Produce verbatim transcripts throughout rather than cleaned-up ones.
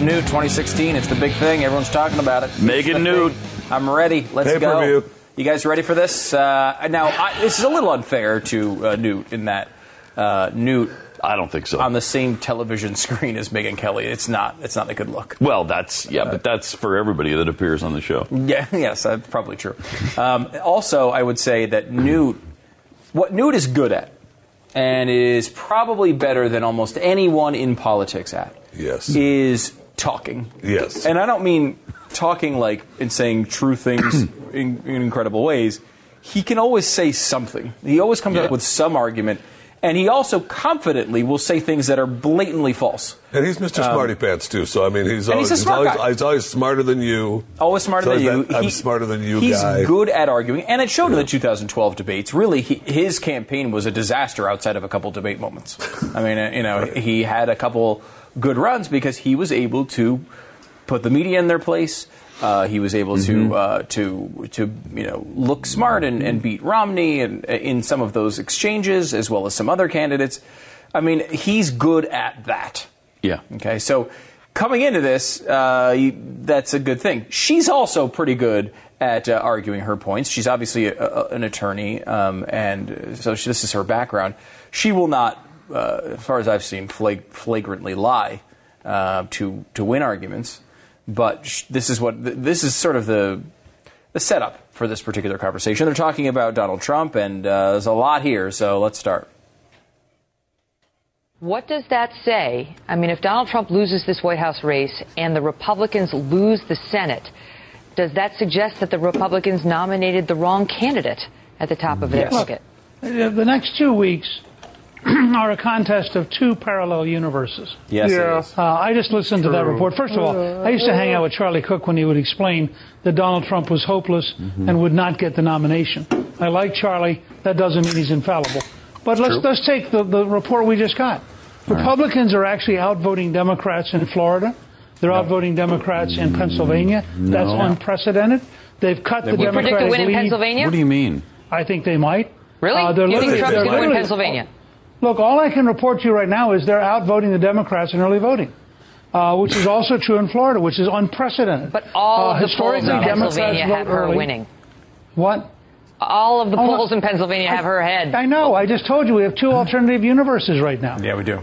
Newt twenty sixteen, it's the big thing. Everyone's talking about it. Megyn Newt. I'm ready. Let's Pay-per-view. Go. You guys ready for this? Uh, now, I, this is a little unfair to uh, Newt in that uh, Newt. I don't think so. On the same television screen as Megyn Kelly, it's not. It's not a good look. Well, that's yeah, uh, but that's for everybody that appears on the show. Yeah, yes, that's probably true. Um, also, I would say that Newt, what Newt is good at, and is probably better than almost anyone in politics at. Yes. Is talking. Yes. And I don't mean talking like and saying true things in, in incredible ways. He can always say something. He always comes yeah. up with some argument. And he also confidently will say things that are blatantly false. And he's Mister Um, Smarty Pants, too. So, I mean, he's always, he's, he's, always, he's always smarter than you. Always smarter always than you. That, I'm he, smarter than you he's guy. He's good at arguing. And it showed yeah. in the two thousand twelve debates. Really, he, his campaign was a disaster outside of a couple debate moments. I mean, you know, right. he had a couple good runs because he was able to put the media in their place. Uh, he was able mm-hmm. to uh, to to you know look smart and, and beat Romney and, and in some of those exchanges as well as some other candidates. I mean, he's good at that. Yeah. Okay. So coming into this, uh, you, that's a good thing. She's also pretty good at uh, arguing her points. She's obviously a, a, an attorney, um, and so she, this is her background. She will not. Uh, as far as I've seen, flag- flagrantly lie uh, to to win arguments, but sh- this is what th- this is sort of the the setup for this particular conversation. They're talking about Donald Trump, and uh, there's a lot here, so let's start. What does that say? I mean, if Donald Trump loses this White House race and the Republicans lose the Senate, does that suggest that the Republicans nominated the wrong candidate at the top of their ticket? Yes. The next two weeks are a contest of two parallel universes. Yes, yeah. it is. Uh, I just listened True. to that report. First of all, I used to hang out with Charlie Cook when he would explain that Donald Trump was hopeless mm-hmm. and would not get the nomination. I like Charlie. That doesn't mean he's infallible. But let's True. let's take the, the report we just got. All Republicans right. are actually outvoting Democrats in Florida. They're no. outvoting Democrats in Pennsylvania. No. That's no. unpredicated. They've cut they the Democrats. Predict a win in Pennsylvania? What do you mean? I think they might. Really? Uh, you think Trump's going to win Pennsylvania? Look, all I can report to you right now is they're outvoting the Democrats in early voting, uh, which is also true in Florida, which is unprecedented. But all uh, of the polls in Pennsylvania have her early. winning. What? All of the oh, polls in Pennsylvania I, have her ahead. I know. I just told you we have two alternative universes right now. Yeah, we do.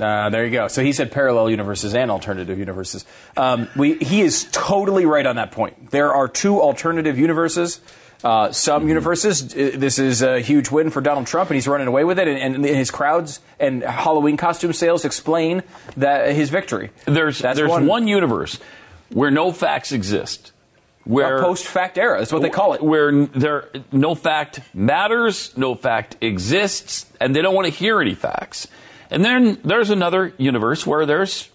Uh, there you go. So he said parallel universes and alternative universes. Um, we, he is totally right on that point. There are two alternative universes. Uh, some mm-hmm. universes, this is a huge win for Donald Trump, and he's running away with it, and, and his crowds and Halloween costume sales explain that his victory. There's That's there's one. one universe where no facts exist. Where, a post-fact era, that's what they call it. Where there no fact matters, no fact exists, and they don't want to hear any facts. And then there's another universe where there's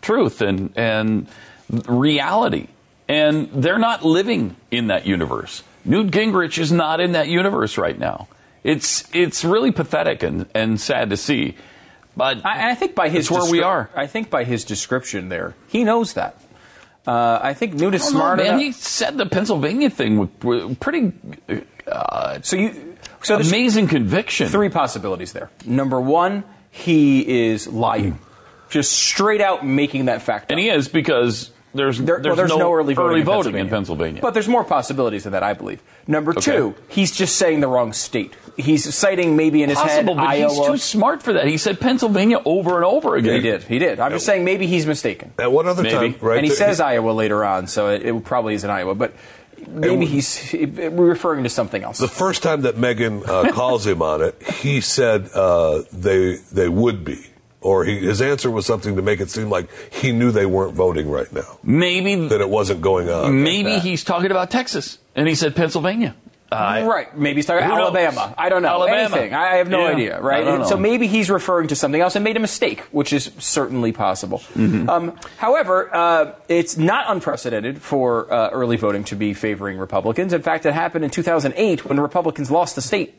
truth and, and reality, and they're not living in that universe. Newt Gingrich is not in that universe right now. It's it's really pathetic and, and sad to see. But I, I think by his where descri- we are. I think by his description there, he knows that. Uh, I think Newt is oh, smart no, man. enough. He said the Pennsylvania thing with, with pretty uh, so you so amazing conviction. Three possibilities there. Number one, he is lying. Just straight out making that fact up. And he is, because there's, there, there's, well, there's no, no early voting, early in, voting Pennsylvania. in Pennsylvania. But there's more possibilities than that, I believe. Number okay. two, he's just saying the wrong state. He's citing maybe in his Possible, head but Iowa. He's too smart for that. He said Pennsylvania over and over again. He did. He did. I'm yeah. just saying maybe he's mistaken. At one other maybe. time. Right and he there. says Iowa later on, so it, it probably isn't Iowa. But maybe he's referring to something else. The first time that Megyn uh, calls him on it, he said uh, they they would be. Or he, his answer was something to make it seem like he knew they weren't voting right now. Maybe. That it wasn't going on. Maybe like he's talking about Texas, and he said Pennsylvania. Uh, right. Maybe he's talking about Alabama. Knows? I don't know. Alabama. Anything. I have no yeah. idea, right? So maybe he's referring to something else and made a mistake, which is certainly possible. Mm-hmm. Um, however, uh, it's not unprecedented for uh, early voting to be favoring Republicans. In fact, it happened in two thousand eight when Republicans lost the state.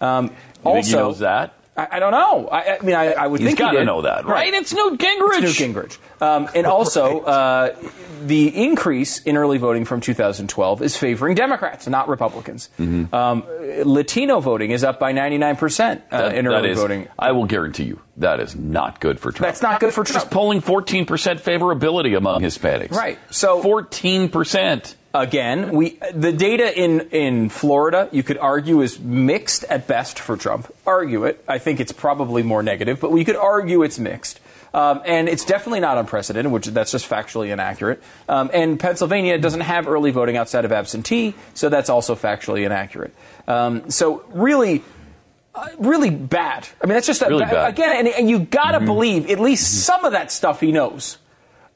Um, you also, think he knows that? I, I don't know. I, I mean, I, I would he's think he did. He's got to know that, right? right? It's Newt Gingrich. It's Newt Gingrich. Um, and also, uh, the increase in early voting from two thousand twelve is favoring Democrats, not Republicans. Mm-hmm. um, Latino voting is up by ninety-nine percent uh, that, in early is, voting. I will guarantee you that is not good for Trump. That's not good for Trump. He's polling fourteen percent favorability among Hispanics. Right. So fourteen percent. Again, we the data in, in Florida, you could argue, is mixed at best for Trump. Argue it. I think it's probably more negative, but we could argue it's mixed. Um, and it's definitely not unprecedented, which that's just factually inaccurate. Um, and Pennsylvania doesn't have early voting outside of absentee, so that's also factually inaccurate. Um, so really... Uh, really bad. I mean, that's just a, really bad. Again, and, and you gotta mm-hmm. believe at least mm-hmm. some of that stuff he knows.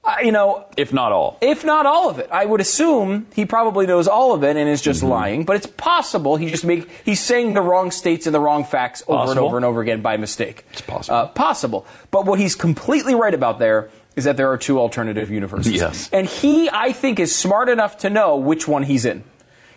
Uh, you know, if not all, if not all of it, I would assume he probably knows all of it and is just mm-hmm. lying. But it's possible he just make he's saying the wrong states and the wrong facts over possible. and over and over again by mistake. It's possible, uh, possible. But what he's completely right about there is that there are two alternative universes. Yes, and he, I think, is smart enough to know which one he's in.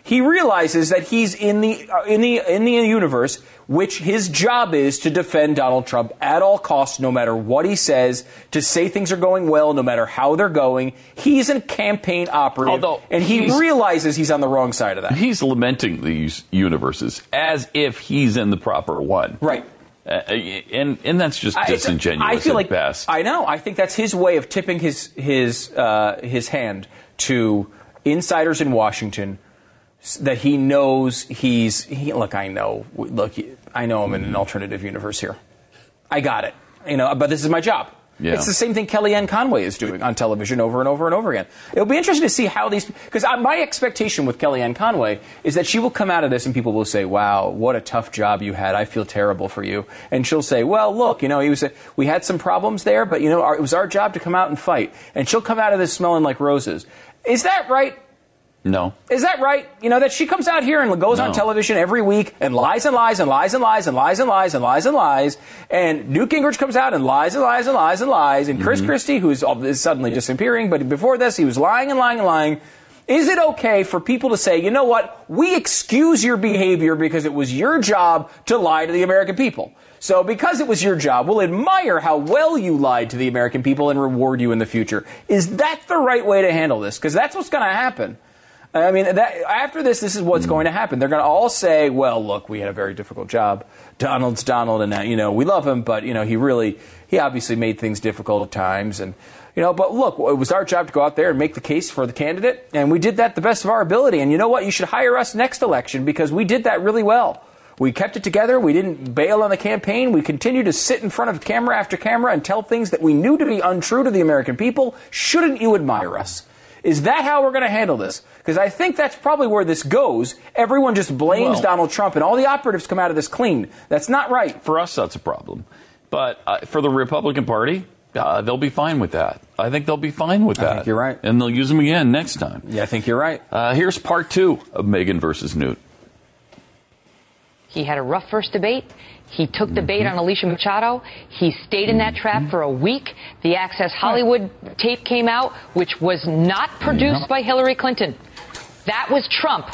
He realizes that he's in the uh, in the in the universe which his job is to defend Donald Trump at all costs, no matter what he says, to say things are going well, no matter how they're going. He's a campaign operative, although and he realizes he's on the wrong side of that. He's lamenting these universes as if he's in the proper one. Right. Uh, and and that's just disingenuous I, I feel at like, best. I know. I think that's his way of tipping his, his, uh, his hand to insiders in Washington that he knows he's he, look I know look I know I'm in an alternative universe here. I got it, you know, but this is my job. Yeah. It's the same thing Kellyanne Conway is doing on television over and over and over again. It'll be interesting to see how these, because my expectation with Kellyanne Conway is that she will come out of this and people will say, wow, what a tough job you had. I feel terrible for you. And she'll say, well, look, you know, he was a, we had some problems there, but, you know, our, it was our job to come out and fight. And she'll come out of this smelling like roses. Is that right? No. Is that right? You know, that she comes out here and goes no. on television every week and lies and lies and lies and lies and lies and lies and lies and lies. And Newt Gingrich comes out and lies and lies and lies and lies. And Chris mm-hmm. Christie, who is, all, is suddenly disappearing, but before this he was lying and lying and lying. Is it okay for people to say, you know what, we excuse your behavior because it was your job to lie to the American people? So because it was your job, we'll admire how well you lied to the American people and reward you in the future. Is that the right way to handle this? Because that's what's going to happen. I mean, that, after this, this is what's going to happen. They're going to all say, well, look, we had a very difficult job. Donald's Donald, and, uh, you know, we love him, but, you know, he really, he obviously made things difficult at times. And, you know, but look, it was our job to go out there and make the case for the candidate, and we did that the best of our ability. And you know what? You should hire us next election because we did that really well. We kept it together. We didn't bail on the campaign. We continued to sit in front of camera after camera and tell things that we knew to be untrue to the American people. Shouldn't you admire us? Is that how we're going to handle this? Because I think that's probably where this goes. Everyone just blames well, Donald Trump, and all the operatives come out of this clean. That's not right. For us, that's a problem. But uh, for the Republican Party, uh, they'll be fine with that. I think they'll be fine with that. I think you're right. And they'll use them again next time. Yeah, I think you're right. Uh, here's part two of Megyn versus Newt. He had a rough first debate. He took the bait on Alicia Machado. He stayed in that trap for a week. The Access Hollywood tape came out, which was not produced by Hillary Clinton. That was Trump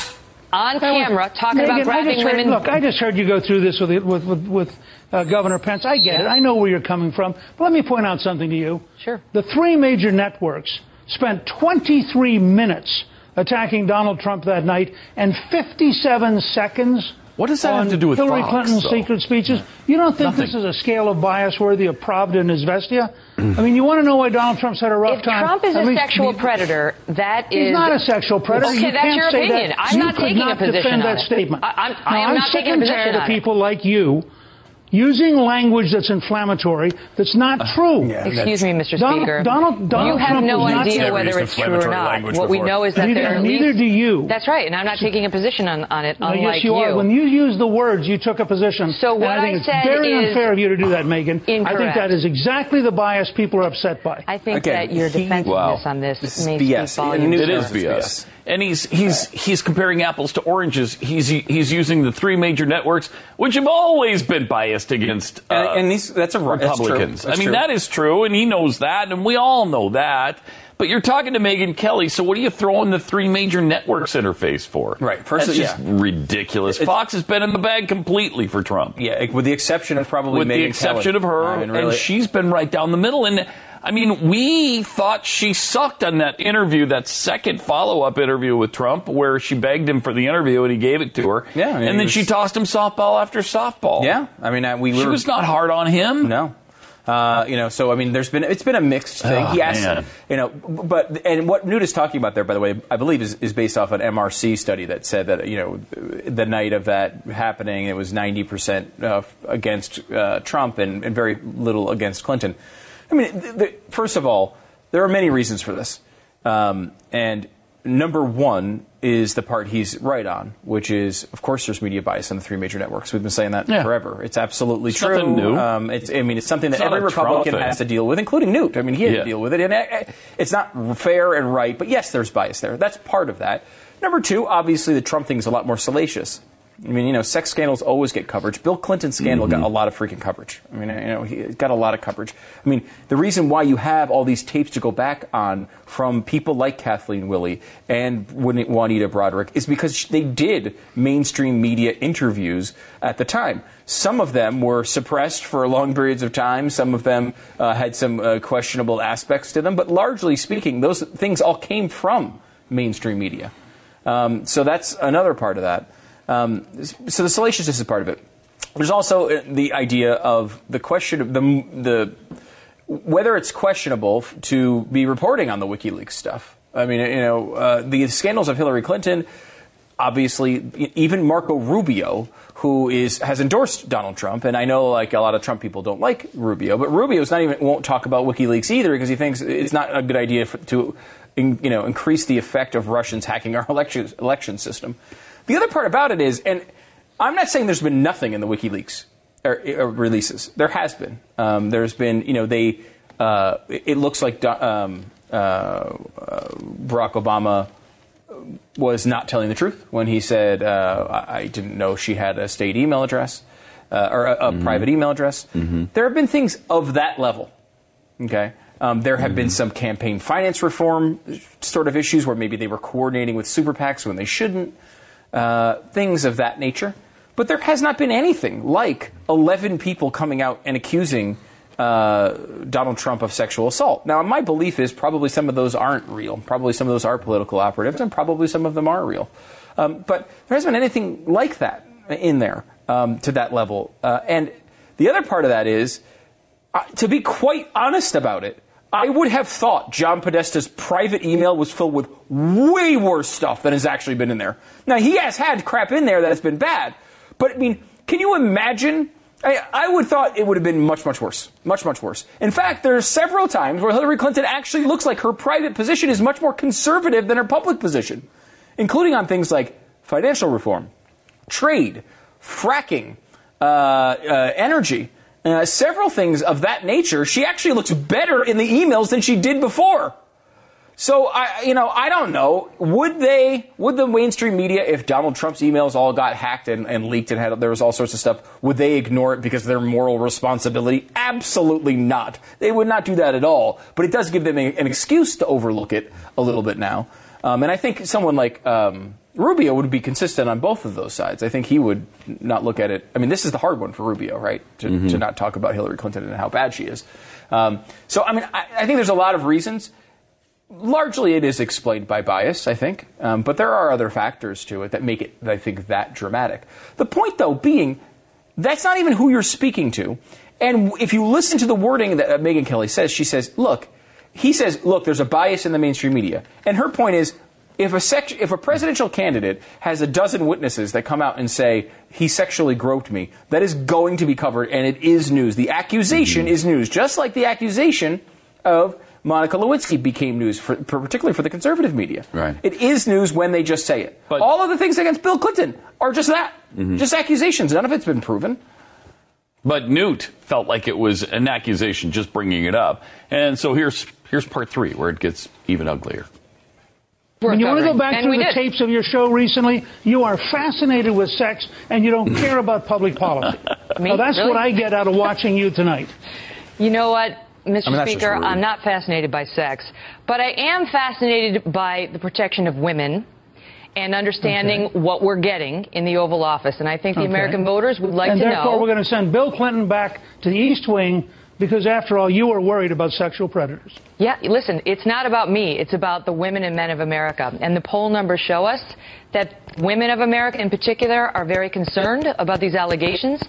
on camera talking Megyn, about grabbing women. Look, I just heard you go through this with with with, with uh, Governor Pence. I get it. I know where you're coming from. But let me point out something to you. Sure. The three major networks spent twenty-three minutes attacking Donald Trump that night and fifty-seven seconds. What does that have to do with Hillary Fox, Clinton's though? Secret speeches? You don't think Nothing. This is a scale of bias worthy of Pravda and Izvestia? I mean, you want to know why Donald Trump's had a rough if time? If Trump is I a mean, sexual he, predator, that is... He's not a sexual predator. Okay, you that's can't your say opinion. That. I'm you not taking not a position on that it. Statement. I, I'm, I now, am I'm not taking a position on it. I'm sick and tired of people like you using language that's inflammatory that's not uh, true. Yeah, Excuse me, Mr. Donald, Speaker. Donald, Donald, Donald you Trump have no idea whether it's true or not. What before. we know is that neither, there are Neither least, do you. That's right, and I'm not so, taking a position on, on it, no, unlike yes, you. Yes, you are. When you use the words, you took a position. So what and I think I it's said very is unfair of you to do that, Megyn. Incorrect. I think that is exactly the bias people are upset by. I think okay. that your defensiveness wow. on this, this makes me volumes. It is B S. And he's he's he's comparing apples to oranges. He's he's using the three major networks, which have always been biased against uh, and, and these, that's a, Republicans. That's that's I mean, true. that is true, and he knows that, and we all know that. But you're talking to Megyn Kelly, so what are you throwing the three major networks interface for? Right. First, that's just yeah. ridiculous. It's, Fox has been in the bag completely for Trump. Yeah, with the exception of probably with Megyn the exception Kelly. of her, I mean, really. and she's been right down the middle. And I mean, we thought she sucked on that interview, that second follow-up interview with Trump, where she begged him for the interview and he gave it to her. Yeah, I mean, and then was, she tossed him softball after softball. Yeah, I mean, I, we were, she was not hard on him. No. Uh, you know, so I mean, there's been it's been a mixed thing. Oh, yes, man. you know, but and what Newt is talking about there, by the way, I believe is, is based off an M R C study that said that you know the night of that happening, it was ninety percent uh, against uh, Trump and, and very little against Clinton. I mean, th- th- first of all, there are many reasons for this, um, and number one is the part he's right on, which is, of course, there's media bias on the three major networks. We've been saying that yeah. forever. It's absolutely it's true. Nothing new. Um, it's, I mean, it's something that it's every Republican has to deal with, including Newt. I mean, he had yeah. to deal with it. And I, it's not fair and right, but yes, there's bias there. That's part of that. Number two, obviously, the Trump thing's a lot more salacious. I mean, you know, sex scandals always get coverage. Bill Clinton's scandal mm-hmm. got a lot of freaking coverage. I mean, you know, he got a lot of coverage. I mean, the reason why you have all these tapes to go back on from people like Kathleen Willey and Juanita Broderick is because they did mainstream media interviews at the time. Some of them were suppressed for long periods of time. Some of them uh, had some uh, questionable aspects to them. But largely speaking, those things all came from mainstream media. Um, so that's another part of that. Um, so the salaciousness is part of it. There's also the idea of the question of the the whether it's questionable to be reporting on the WikiLeaks stuff. I mean, you know, uh, the scandals of Hillary Clinton. Obviously, even Marco Rubio, who is has endorsed Donald Trump, and I know like a lot of Trump people don't like Rubio, but Rubio's not even won't talk about WikiLeaks either because he thinks it's not a good idea for, to in, you know increase the effect of Russians hacking our election election system. The other part about it is, and I'm not saying there's been nothing in the WikiLeaks or, or releases. There has been. Um, there's been, you know, they. Uh, it looks like do, um, uh, uh, Barack Obama was not telling the truth when he said, uh, I, I didn't know she had a state email address uh, or a, a mm-hmm. private email address. Mm-hmm. There have been things of that level. Okay. Um, there have been some campaign finance reform sort of issues where maybe they were coordinating with super PACs when they shouldn't. Uh, things of that nature. But there has not been anything like eleven people coming out and accusing uh, Donald Trump of sexual assault. Now, my belief is probably some of those aren't real. Probably some of those are political operatives, and probably some of them are real. Um, but there hasn't been anything like that in there um, to that level. Uh, and the other part of that is, uh, to be quite honest about it, I would have thought John Podesta's private email was filled with way worse stuff than has actually been in there. Now, he has had crap in there that has been bad. But, I mean, can you imagine? I, I would have thought it would have been much, much worse. Much, much worse. In fact, there are several times where Hillary Clinton actually looks like her private position is much more conservative than her public position, including on things like financial reform, trade, fracking, uh, uh, energy. Uh, several things of that nature, she actually looks better in the emails than she did before. So, I, you know, I don't know. Would they, would the mainstream media, if Donald Trump's emails all got hacked and, and leaked and had, there was all sorts of stuff, would they ignore it because of their moral responsibility? Absolutely not. They would not do that at all. But it does give them a, an excuse to overlook it a little bit now. Um, and I think someone like... Um, Rubio would be consistent on both of those sides. I think he would not look at it. I mean, this is the hard one for Rubio, right? To, mm-hmm. to not talk about Hillary Clinton and how bad she is. Um, so, I mean, I, I think there's a lot of reasons. Largely, it is explained by bias, I think. Um, but there are other factors to it that make it, I think, that dramatic. The point, though, being that's not even who you're speaking to. And if you listen to the wording that Megyn Kelly says, she says, look, he says, look, there's a bias in the mainstream media. And her point is, if a sec- if a presidential candidate has a dozen witnesses that come out and say, he sexually groped me, that is going to be covered, and it is news. The accusation mm-hmm. is news, just like the accusation of Monica Lewinsky became news, for, particularly for the conservative media. Right. It is news when they just say it. But all of the things against Bill Clinton are just that, mm-hmm. just accusations. None of it's been proven. But Newt felt like it was an accusation, just bringing it up. And so here's here's part three, where it gets even uglier. When you want to go back to the tapes of your show recently, you are fascinated with sex, and you don't care about public policy. Now, that's really what I get out of watching you tonight. You know what, Mister I mean, Speaker, I'm not fascinated by sex, but I am fascinated by the protection of women and understanding okay. what we're getting in the Oval Office. And I think the okay. American voters would like and to know. And therefore, we're going to send Bill Clinton back to the East Wing, because after all, you are worried about sexual predators. Yeah, listen, it's not about me. It's about the women and men of America. And the poll numbers show us that women of America in particular are very concerned about these allegations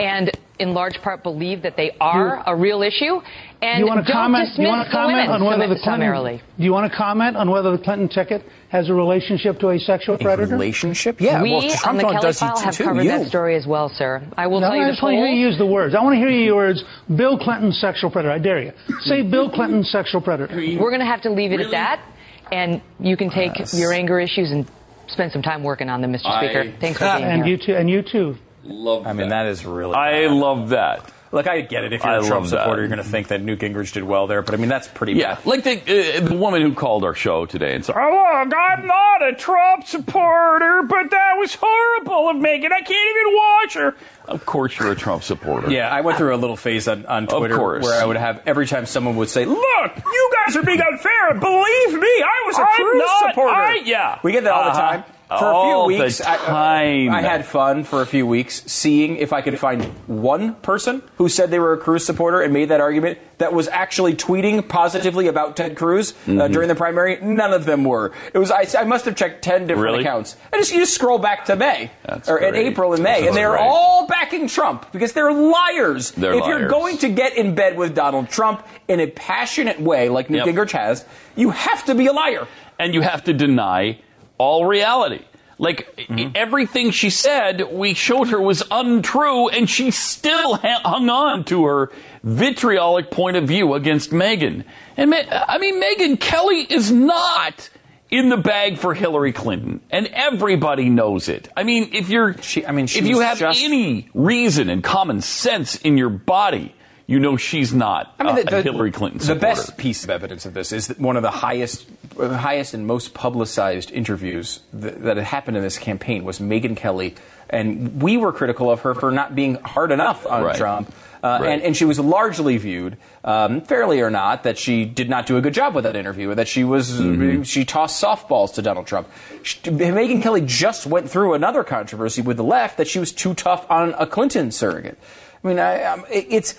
and in large part believe that they are you, a real issue. And you want to comment, you want to comment on whether the Clinton, do you want to comment on whether the Clinton ticket has a relationship to a sexual predator? A relationship? Yeah. We well, Trump on the Trump Kelly file have too, covered you. that story as well, sir. I will no, tell you I just the want to hear you use the words. I want to hear you words. Bill Clinton, sexual predator. I dare you. Say Bill Clinton, sexual predator. We're going to have to leave it really? at that, and you can take yes. your anger issues and spend some time working on them, Mister I, Speaker. Thanks for being and here. You too, and you too. Love I mean, that, that is really I bad. love that. Look, I get it. If you're I a Trump supporter, that. you're going to think that Newt Gingrich did well there. But, I mean, that's pretty yeah, bad. Like the, uh, the woman who called our show today and said, oh, look, I'm not a Trump supporter, but that was horrible of Megyn. I can't even watch her. Of course you're a Trump supporter. Yeah, I went through a little phase on, on Twitter where I would have, every time someone would say, look, you guys are being unfair. Believe me, I was a I'm Cruz not, supporter. I, yeah. We get that all uh-huh. the time. For a few All weeks, I, I had fun for a few weeks seeing if I could find one person who said they were a Cruz supporter and made that argument that was actually tweeting positively about Ted Cruz mm-hmm. uh, during the primary. None of them were. It was I, I must have checked ten different really? accounts. I just you just scroll back to May That's or in April and May, That's and they're great. all backing Trump because they're liars. They're if liars. you're going to get in bed with Donald Trump in a passionate way like Newt yep. Gingrich has, you have to be a liar, and you have to deny all reality. Like, mm-hmm. everything she said, we showed her was untrue, and she still ha- hung on to her vitriolic point of view against Megyn. And, I mean, Megyn Kelly is not in the bag for Hillary Clinton, and everybody knows it. I mean, if you're, she, I mean, if you have just any reason and common sense in your body, you know she's not I mean, the, the, a Hillary Clinton supporter. The best piece of evidence of this is that one of the highest highest and most publicized interviews th- that had happened in this campaign was Megyn Kelly. And we were critical of her for not being hard enough on right. Trump. Uh, right. and, and she was largely viewed, um, fairly or not, that she did not do a good job with that interview, that she was mm-hmm. she tossed softballs to Donald Trump. She, Megyn Kelly just went through another controversy with the left that she was too tough on a Clinton surrogate. I mean, I, um, it, it's...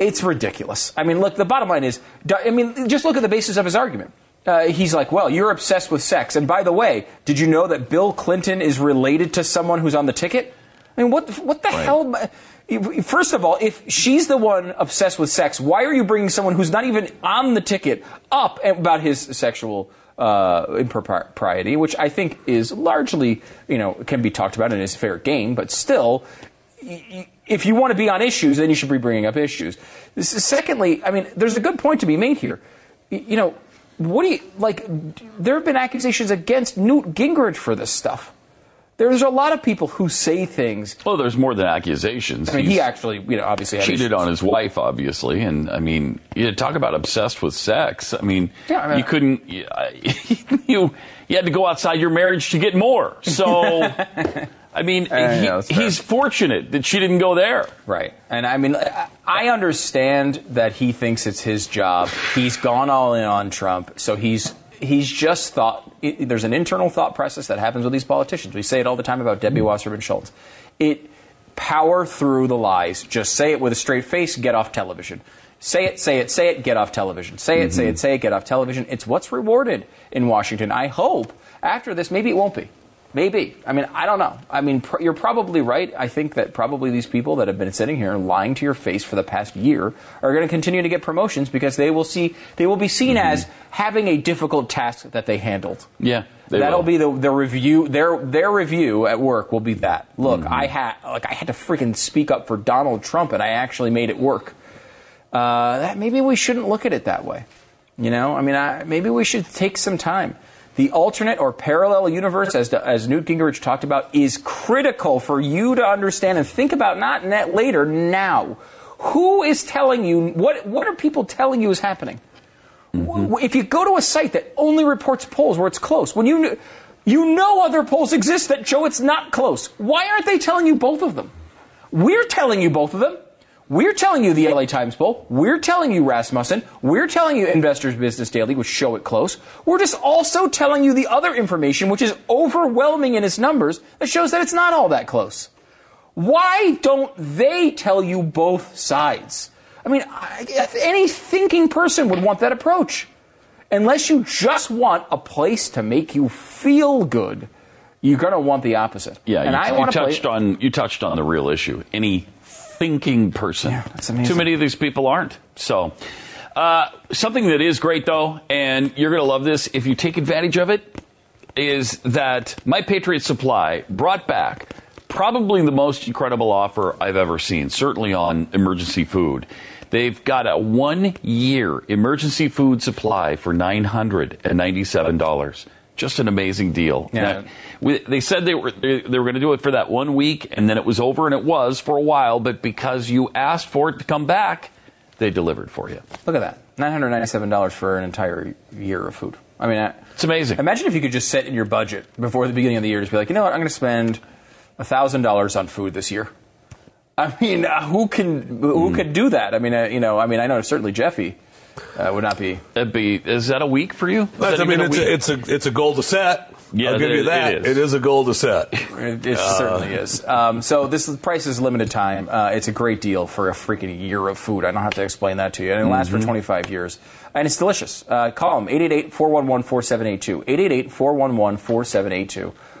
It's ridiculous. I mean, look, the bottom line is, I mean, just look at the basis of his argument. Uh, he's like, well, you're obsessed with sex. And by the way, did you know that Bill Clinton is related to someone who's on the ticket? I mean, what the, what the right. hell? First of all, if she's the one obsessed with sex, why are you bringing someone who's not even on the ticket up about his sexual uh, impropriety, which I think is largely, you know, can be talked about and is fair game, but still... If you want to be on issues, then you should be bringing up issues. This is, secondly, I mean, there's a good point to be made here. You know, what do you, like, there have been accusations against Newt Gingrich for this stuff. There's a lot of people who say things. Well, there's more than accusations. I mean, He's he actually, you know, obviously had cheated issues. on his wife, obviously, and I mean, you talk about obsessed with sex. I mean, yeah, I mean you couldn't, you, you you had to go outside your marriage to get more. So, I mean, I know, he, he's fortunate that she didn't go there. Right, and I mean, I understand that he thinks it's his job. He's gone all in on Trump, so he's. He's just thought, it, there's an internal thought process that happens with these politicians. We say it all the time about Debbie Wasserman Schultz. It power through the lies. Just say it with a straight face, get off television. Say it, say it, say it, get off television. Say it, mm-hmm. say it, say it, get off television. It's what's rewarded in Washington. I hope after this, maybe it won't be. Maybe. I mean, I don't know. I mean, pr- you're probably right. I think that probably these people that have been sitting here and lying to your face for the past year are going to continue to get promotions because they will see they will be seen mm-hmm. as having a difficult task that they handled. Yeah, they that'll will. be the, the review. Their their review at work will be that. Look, mm-hmm. I had like I had to freaking speak up for Donald Trump, and I actually made it work. Uh, that maybe we shouldn't look at it that way. You know, I mean, I, maybe we should take some time. The alternate or parallel universe, as to, as Newt Gingrich talked about, is critical for you to understand and think about, not net later, now. Who is telling you, what What are people telling you is happening? Mm-hmm. If you go to a site that only reports polls where it's close, when you, you know other polls exist that show it's not close, why aren't they telling you both of them? We're telling you both of them. We're telling you the L A Times poll. We're telling you Rasmussen. We're telling you Investors Business Daily, which show it close. We're just also telling you the other information, which is overwhelming in its numbers, that shows that it's not all that close. Why don't they tell you both sides? I mean, any thinking person would want that approach. Unless you just want a place to make you feel good, you're going to want the opposite. Yeah, and you, I you touched play- on you touched on the real issue. Any thinking person. Yeah, that's amazing. Too many of these people aren't. So, uh, something that is great, though, and you're going to love this if you take advantage of it, is that My Patriot Supply brought back probably the most incredible offer I've ever seen, certainly on emergency food. They've got a one-year emergency food supply for nine hundred ninety-seven dollars. Just an amazing deal. Yeah. Now, we, they said they were they, they were going to do it for that one week, and then it was over, and it was for a while. But because you asked for it to come back, they delivered for you. Look at that, nine hundred ninety-seven dollars for an entire year of food. I mean, I, it's amazing. Imagine if you could just set in your budget before the beginning of the year, just be like, you know what, I'm going to spend one thousand dollars on food this year. I mean, uh, who can who mm. could do that? I mean, uh, you know, I mean, I know certainly Jeffy. Uh, would not be. That'd be. Is that a week for you? I mean, it's a, it's a it's a goal to set. Yeah, I'll give it, you that. It is. It is a goal to set. It, it uh, certainly is. Um, so this price is limited time. Uh, it's a great deal for a freaking year of food. I don't have to explain that to you. And it mm-hmm. lasts for twenty-five years. And it's delicious. Uh, call them eight eight eight, four one one, four seven eight two. eight eight eight, four one one, four seven eight two.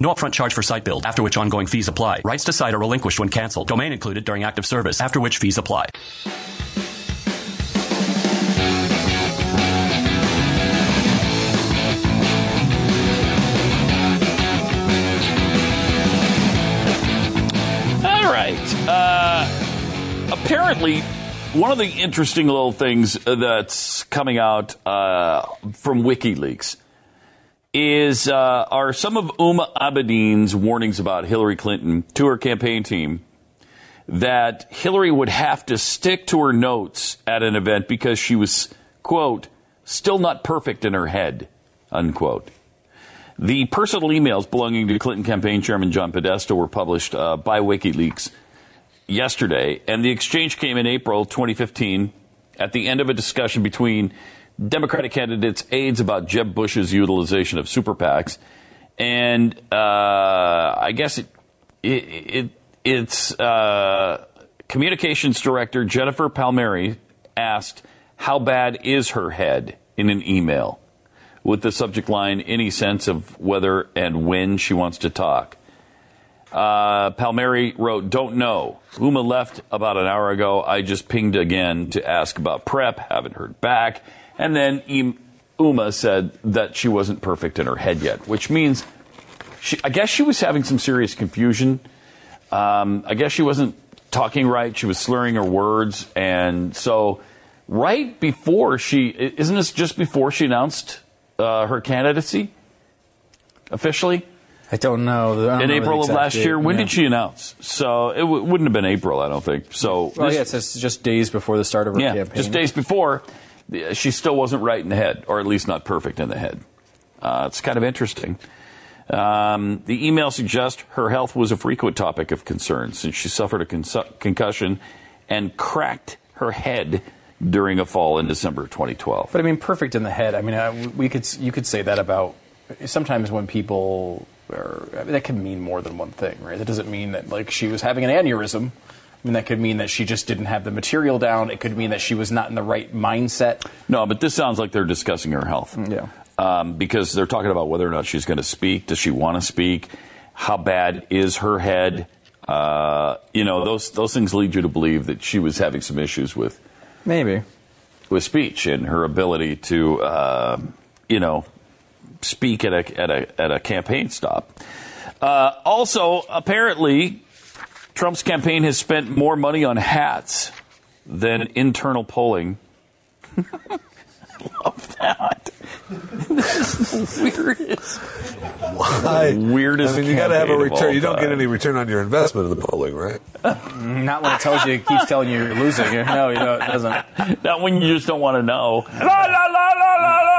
No upfront charge for site build, after which ongoing fees apply. Rights to site are relinquished when canceled. Domain included during active service, after which fees apply. All right. Uh, apparently, one of the interesting little things that's coming out uh, from WikiLeaks is uh, are some of Uma Abedin's warnings about Hillary Clinton to her campaign team that Hillary would have to stick to her notes at an event because she was, quote, still not perfect in her head, unquote. The personal emails belonging to Clinton campaign chairman John Podesta were published uh, by WikiLeaks yesterday, and the exchange came in April twenty fifteen at the end of a discussion between Democratic candidates' aides about Jeb Bush's utilization of super PACs. And uh, I guess it, it, it it's uh, communications director Jennifer Palmieri asked, how bad is her head, in an email with the subject line, any sense of whether and when she wants to talk. Uh, Palmieri wrote, don't know. Uma left about an hour ago. I just pinged again to ask about prep. Haven't heard back. And then Uma said that she wasn't perfect in her head yet, which means she, I guess she was having some serious confusion Um, I guess she wasn't talking right. She was slurring her words. And so right before she, isn't this just before she announced uh, her candidacy officially? I don't know. I don't in know April of last date. year, when yeah. did she announce? So it w- wouldn't have been April, I don't think. So well, this, yeah, it says just days before the start of her yeah, campaign. Just days before, she still wasn't right in the head, or at least not perfect in the head. Uh, it's kind of interesting. Um, the email suggests her health was a frequent topic of concern since she suffered a con- concussion and cracked her head during a fall in December twenty twelve. But I mean, perfect in the head. I mean, I, we could you could say that about sometimes when people. Or, I mean, that can mean more than one thing, right? That doesn't mean that, like, she was having an aneurysm. I mean, that could mean that she just didn't have the material down. It could mean that she was not in the right mindset. No, but this sounds like they're discussing her health. Yeah. Um, because they're talking about whether or not she's going to speak. Does she want to speak? How bad is her head? Uh, you know, those those things lead you to believe that she was having some issues with... Maybe. ...with speech and her ability to, uh, you know... speak at a at a at a campaign stop. Uh, also, apparently, Trump's campaign has spent more money on hats than internal polling. I love that. This is the weirdest. Why? Weirdest. I mean, you got to have a return. You don't time. get any return on your investment in the polling, right? Not when it tells you, it keeps telling you you're losing. No, you know, it doesn't. Not when you just don't want to know. La la la la la la.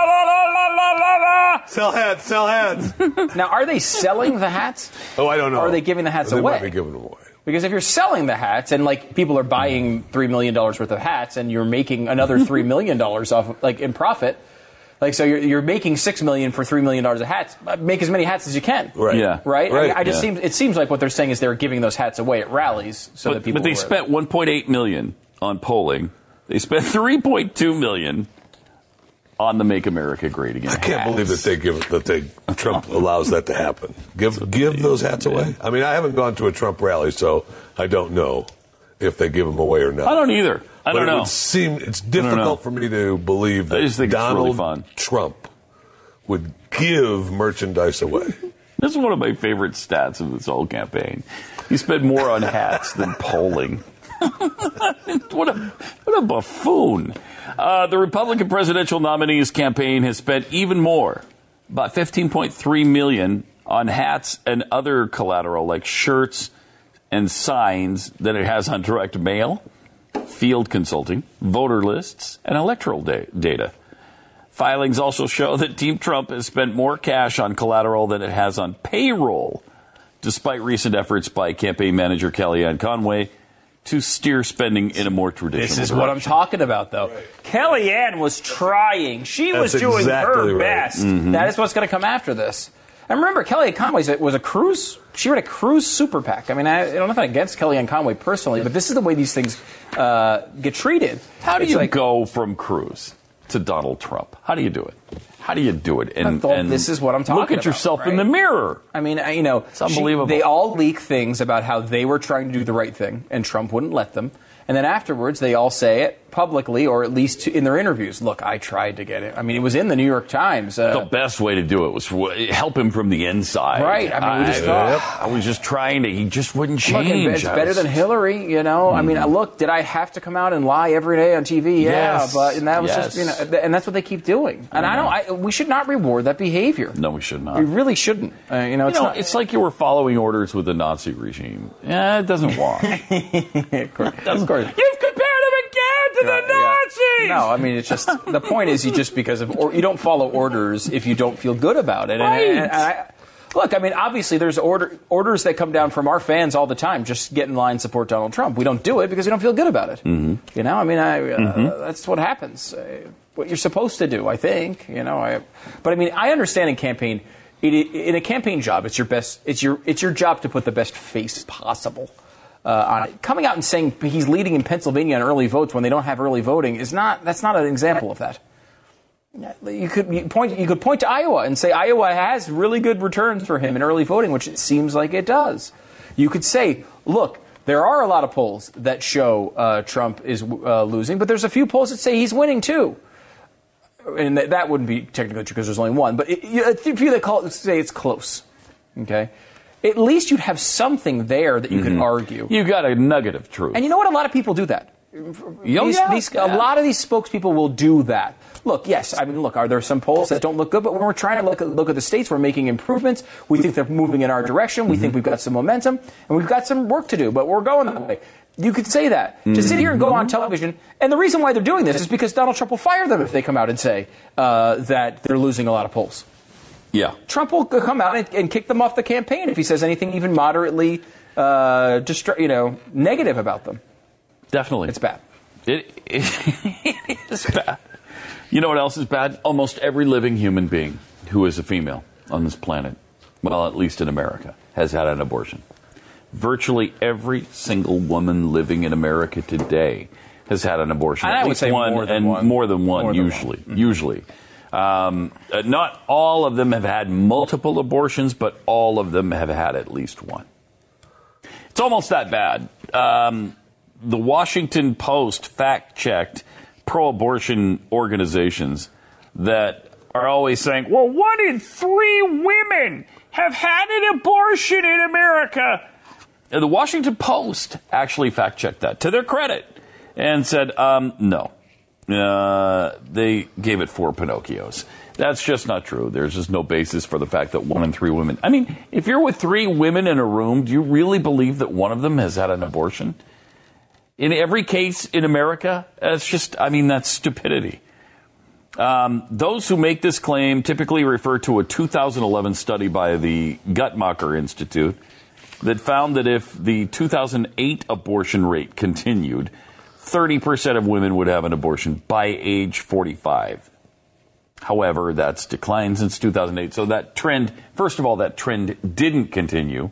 Sell hats, sell hats. Now, are they selling the hats? Oh, I don't know. Or are they giving the hats they away? They might be giving them away. Because if you're selling the hats and, like, people are buying three million dollars worth of hats and you're making another three million dollars off, like, in profit, like, so you're, you're making six million dollars for three million dollars of hats, make as many hats as you can. Right. Yeah. Right? right. I, mean, I just yeah. seems, it seems like what they're saying is they're giving those hats away at rallies so but, that people But they spent one point eight million dollars on polling. They spent three point two million dollars on the Make America Great Again. I can't hats. believe that they give that they Trump allows that to happen. Give give those hats away. I mean, I haven't gone to a Trump rally, so I don't know if they give them away or not. I don't either. I but don't it know. Would seem it's difficult for me to believe that I just think Donald it's really fun. Trump would give merchandise away. This is one of my favorite stats of this whole campaign. He spent more on hats than polling. What a what a buffoon. Uh, the Republican presidential nominee's campaign has spent even more, about fifteen point three million dollars on hats and other collateral like shirts and signs than it has on direct mail, field consulting, voter lists, and electoral da- data. Filings also show that Team Trump has spent more cash on collateral than it has on payroll, despite recent efforts by campaign manager Kellyanne Conway to steer spending in a more traditional direction. This is what I'm talking about, though. Right. Kellyanne was trying. She That's was doing exactly her right. best. Mm-hmm. That is what's going to come after this. And remember, Kellyanne Conway was a Cruz. She ran a Cruz super PAC. I mean, I, I don't know if I'm against Kellyanne Conway personally, but this is the way these things uh, get treated. How do it's you like, go from Cruz to Donald Trump? How do you do it? How do you do it? And, thought, and this is what I'm talking about. Look at about, yourself right? in the mirror. I mean, you know, it's unbelievable. She, they all leak things about how they were trying to do the right thing, and Trump wouldn't let them. And then afterwards, they all say it publicly, or at least to, in their interviews. Look, I tried to get it. I mean, it was in the New York Times. Uh, the best way to do it was help him from the inside. Right. I mean, we just I, thought, I was just trying to. He just wouldn't change. Look, it's better was, than Hillary, you know. Mm-hmm. I mean, look, did I have to come out and lie every day on T V? Yeah, yes. but and that was yes. just, you know, and that's what they keep doing. And mm-hmm. I don't. I, we should not reward that behavior. No, we should not. We really shouldn't. Uh, you know, it's, you know not, it's like you were following orders with the Nazi regime. Yeah, it doesn't wash. Of course. Doesn't You've compared him again to yeah, the Nazis! Yeah. No, I mean, it's just, the point is you just, because of, or, you don't follow orders if you don't feel good about it. Right. And, and, and I, look, I mean, obviously there's order, orders that come down from our fans all the time, just get in line, support Donald Trump. We don't do it because we don't feel good about it. Mm-hmm. You know, I mean, I, uh, mm-hmm. that's what happens. Uh, what you're supposed to do, I think, you know. I, but I mean, I understand in campaign, it, in a campaign job, it's your best, it's your, it's your job to put the best face possible. Uh, on it. Coming out and saying he's leading in Pennsylvania on early votes when they don't have early voting is not. That's not an example of that. You could you point. You could point to Iowa and say Iowa has really good returns for him in early voting, which it seems like it does. You could say, look, there are a lot of polls that show uh, Trump is uh, losing, but there's a few polls that say he's winning too. And th- that wouldn't be technically true because there's only one, but it, you, a few that call it, say it's close. Okay. at least you'd have something there that you mm-hmm. could argue. You got a nugget of truth. And you know what? A lot of people do that. Oh, these, yeah, these, yeah. A lot of these spokespeople will do that. Look, yes, I mean, look, are there some polls that don't look good? But when we're trying to look at, look at the states, we're making improvements. We think they're moving in our direction. We mm-hmm. think we've got some momentum. And we've got some work to do, but we're going that way. You could say that. Mm-hmm. To sit here and go on television, and the reason why they're doing this is because Donald Trump will fire them if they come out and say uh, that they're losing a lot of polls. Yeah. Trump will come out and, and kick them off the campaign if he says anything even moderately uh, distra- you know, negative about them. Definitely. It's bad. It, it, it is bad. You know what else is bad? Almost every living human being who is a female on this planet, well, at least in America, has had an abortion. Virtually every single woman living in America today has had an abortion. And at I least would say one, more than and one. More than one, more usually. Than one. Usually. Um, not all of them have had multiple abortions, but all of them have had at least one. It's almost that bad. Um... The Washington Post fact-checked pro-abortion organizations that are always saying, well, one in three women have had an abortion in America. And the Washington Post actually fact-checked that, to their credit, and said, um, no. Uh, they gave it four Pinocchios. That's just not true. There's just no basis for the fact that one in three women... I mean, if you're with three women in a room, do you really believe that one of them has had an abortion? In every case in America, it's just, I mean, that's stupidity. Um, those who make this claim typically refer to a two thousand eleven study by the Guttmacher Institute that found that if the two thousand eight abortion rate continued, thirty percent of women would have an abortion by age forty-five. However, that's declined since two thousand eight. So that trend, first of all, that trend didn't continue.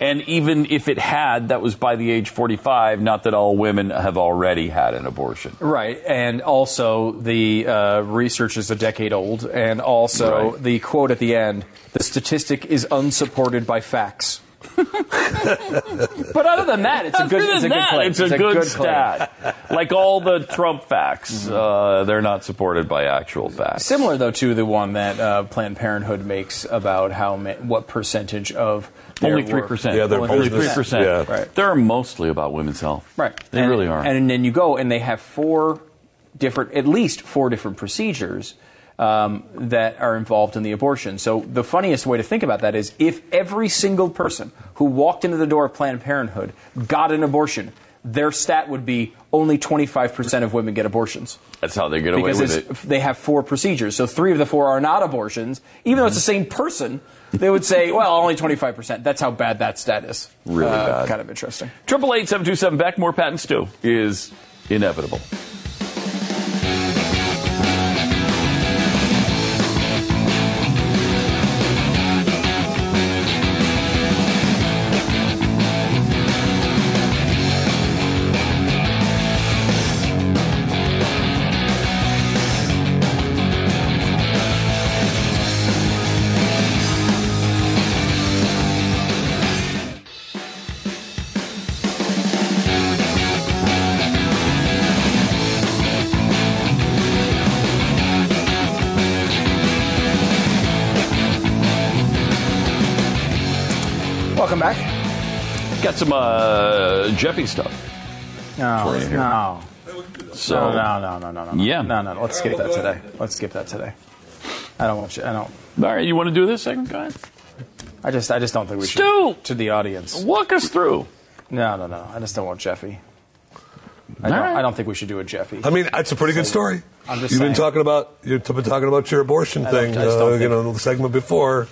And even if it had, that was by the age forty-five, not that all women have already had an abortion. Right. And also the uh, research is a decade old. And also right. the quote at the end, the statistic is unsupported by facts. But other than that, it's a good it's a that, good claim. It's, it's a, a good, good stat. Claim. Like all the Trump facts, mm-hmm. uh, they're not supported by actual facts. Similar, though, to the one that uh, Planned Parenthood makes about how ma- what percentage of only three percent. Yeah, they're only three percent. Yeah. Right. They're mostly about women's health. Right. They and, really are. And then you go and they have four different, at least four different procedures. Um, that are involved in the abortion. So the funniest way to think about that is if every single person who walked into the door of Planned Parenthood got an abortion, their stat would be only twenty-five percent of women get abortions. That's how they get away with it. Because they have four procedures. So three of the four are not abortions. Even though it's the same person, they would say, well, only twenty-five percent. That's how bad that stat is. Really uh, bad. Kind of interesting. triple eight seven two seven Beck, more Pat and Stu is inevitable. Some uh, Jeffy stuff. No, no. So, no, no, no, no, no, no. Yeah. No, no, no. Let's skip that today. Let's skip that today. I don't want you. I don't. All right, you want to do this second guy? I just, I just don't think we Stu! should. To the audience. Walk us through. No, no, no. I just don't want Jeffy. I don't, right. I don't think we should do a Jeffy. I mean, it's a pretty good story. I'm just you've saying. been talking about you've been talking about your abortion I thing, uh, you know, the segment before.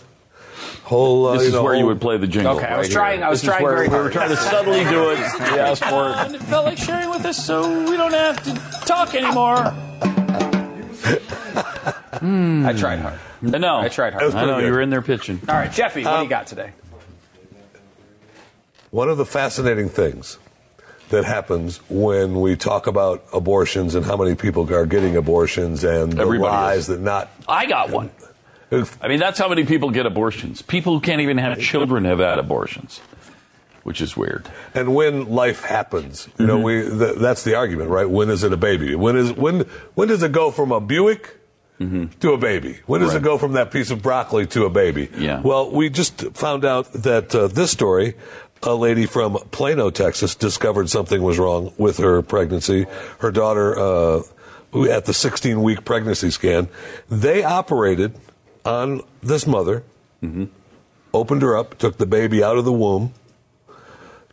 Whole, uh, this is know, where you would play the jingle. Okay, right I was trying. Here. I was this trying very hard. We were trying to subtly do it. We asked for it. And it felt like sharing with us, so we don't have to talk anymore. mm. I tried hard. No, I tried hard. I know good. You were in there pitching. All right, Jeffy, what um, do you got today? One of the fascinating things that happens when we talk about abortions and how many people are getting abortions and the Everybody lies is. that not. I got one. I mean, that's how many people get abortions. People who can't even have children have had abortions, which is weird. And when life happens, you know, mm-hmm. we th- that's the argument, right? When is it a baby? When is when when does it go from a Buick mm-hmm. to a baby. When does right. it go from that piece of broccoli to a baby? Yeah. Well, we just found out that uh, this story, a lady from Plano, Texas, discovered something was wrong with her pregnancy. Her daughter, uh, at the sixteen-week pregnancy scan, they operated on this mother, mm-hmm. opened her up, took the baby out of the womb,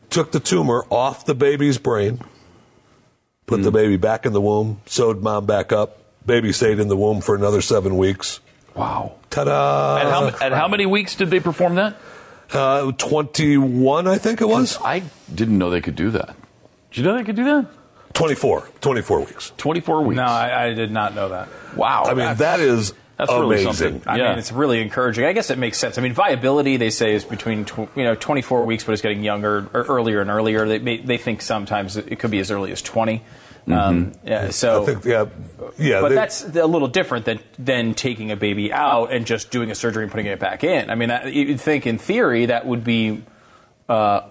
took the tumor off the baby's brain, put mm-hmm. the baby back in the womb, sewed mom back up, baby stayed in the womb for another seven weeks. Wow. Ta-da! And how, and how many weeks did they perform that? Uh, twenty-one, I think it was. I didn't know they could do that. Did you know they could do that? twenty-four. twenty-four weeks. twenty-four weeks. No, I, I did not know that. Wow. I mean, that's, that is that's amazing. Really something. I yeah. mean, it's really encouraging. I guess it makes sense. I mean, viability, they say, is between tw- you know twenty-four weeks, but it's getting younger, or earlier and earlier. They may, they think sometimes it could be as early as twenty. Mm-hmm. Um, yeah, so, I think, yeah, yeah, but they, that's a little different than than taking a baby out and just doing a surgery and putting it back in. I mean, I, you'd think in theory that would be uh,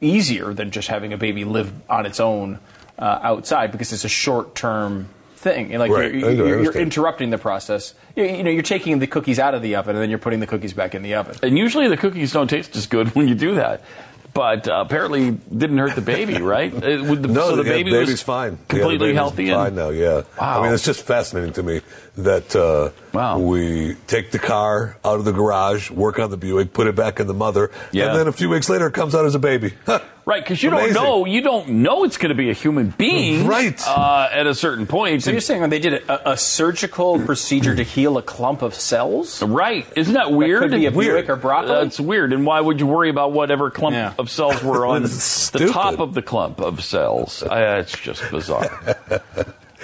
easier than just having a baby live on its own uh, outside, because it's a short term thing. And like right. you're, you're, you're, you're interrupting the process. You, you know, you're taking the cookies out of the oven and then you're putting the cookies back in the oven. And usually the cookies don't taste as good when you do that. But uh, apparently didn't hurt the baby, right? It, with the, no, so the yeah, baby baby's was fine. Completely yeah, the baby's healthy. Fine and, now, yeah. Wow. I mean, it's just fascinating to me that uh, wow. we take the car out of the garage, work on the Buick, put it back in the mother, yeah. and then a few weeks later it comes out as a baby. Huh. Right, because you Amazing. don't know, you don't know it's going to be a human being right. uh, at a certain point. So and, you're saying when they did a, a surgical procedure to heal a clump of cells? Right. Isn't that weird? That could be a Buick or broccoli. That's weird. And why would you worry about whatever clump yeah. of cells were on the top of the clump of cells? Uh, it's just bizarre.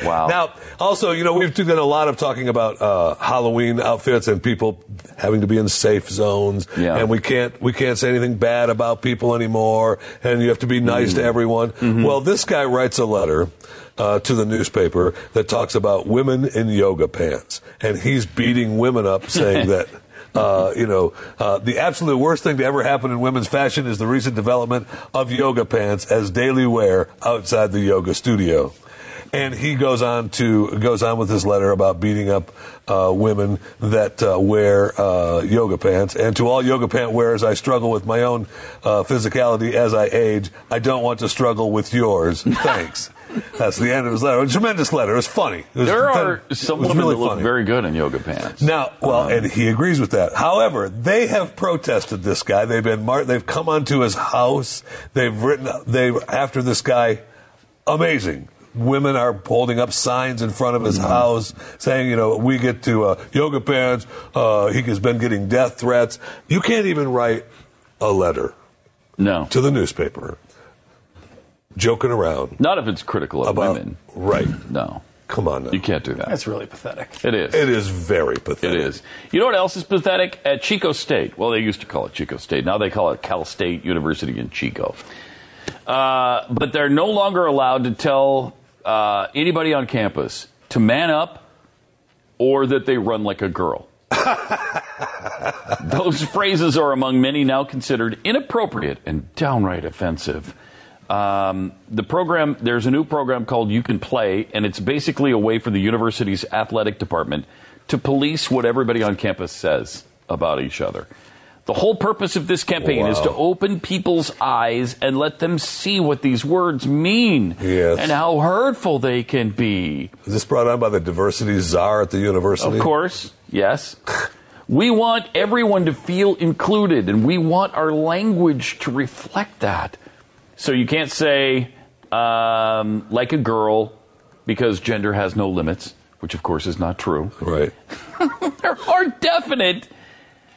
Wow. Now, also, you know, we've done a lot of talking about uh, Halloween outfits and people having to be in safe zones, yeah. and we can't we can't say anything bad about people anymore, and you have to be nice mm. to everyone. Mm-hmm. Well, this guy writes a letter uh, to the newspaper that talks about women in yoga pants, and he's beating women up, saying that. Uh, you know, uh, the absolute worst thing to ever happen in women's fashion is the recent development of yoga pants as daily wear outside the yoga studio. And he goes on to goes on with his letter about beating up uh, women that uh, wear uh, yoga pants. And to all yoga pant wearers, I struggle with my own uh, physicality as I age. I don't want to struggle with yours. Thanks. That's the end of his letter. A tremendous letter. It's funny. It was, there are that, some women really that look funny. Very good in yoga pants. Now, well, um, and he agrees with that. However, they have protested this guy. They've been mar- they've come onto his house. They've written. They after this guy. Amazing. Women are holding up signs in front of his mm-hmm. house saying, you know, we get to uh, yoga pants. Uh, he has been getting death threats. You can't even write a letter. No. To the newspaper. Joking around. Not if it's critical of about, women. Right. No. Come on now. You can't do that. That's really pathetic. It is. It is very pathetic. It is. You know what else is pathetic? At Chico State. Well, they used to call it Chico State. Now they call it Cal State University in Chico. Uh, but they're no longer allowed to tell... Uh, anybody on campus to man up or that they run like a girl. Those phrases are among many now considered inappropriate and downright offensive. Um, the program, there's a new program called You Can Play, and it's basically a way for the university's athletic department to police what everybody on campus says about each other. The whole purpose of this campaign wow. is to open people's eyes and let them see what these words mean yes. and how hurtful they can be. Is this brought on by the diversity czar at the university? Of course, yes. We want everyone to feel included, and we want our language to reflect that. So you can't say, um, like a girl, because gender has no limits, which of course is not true. Right. There are definite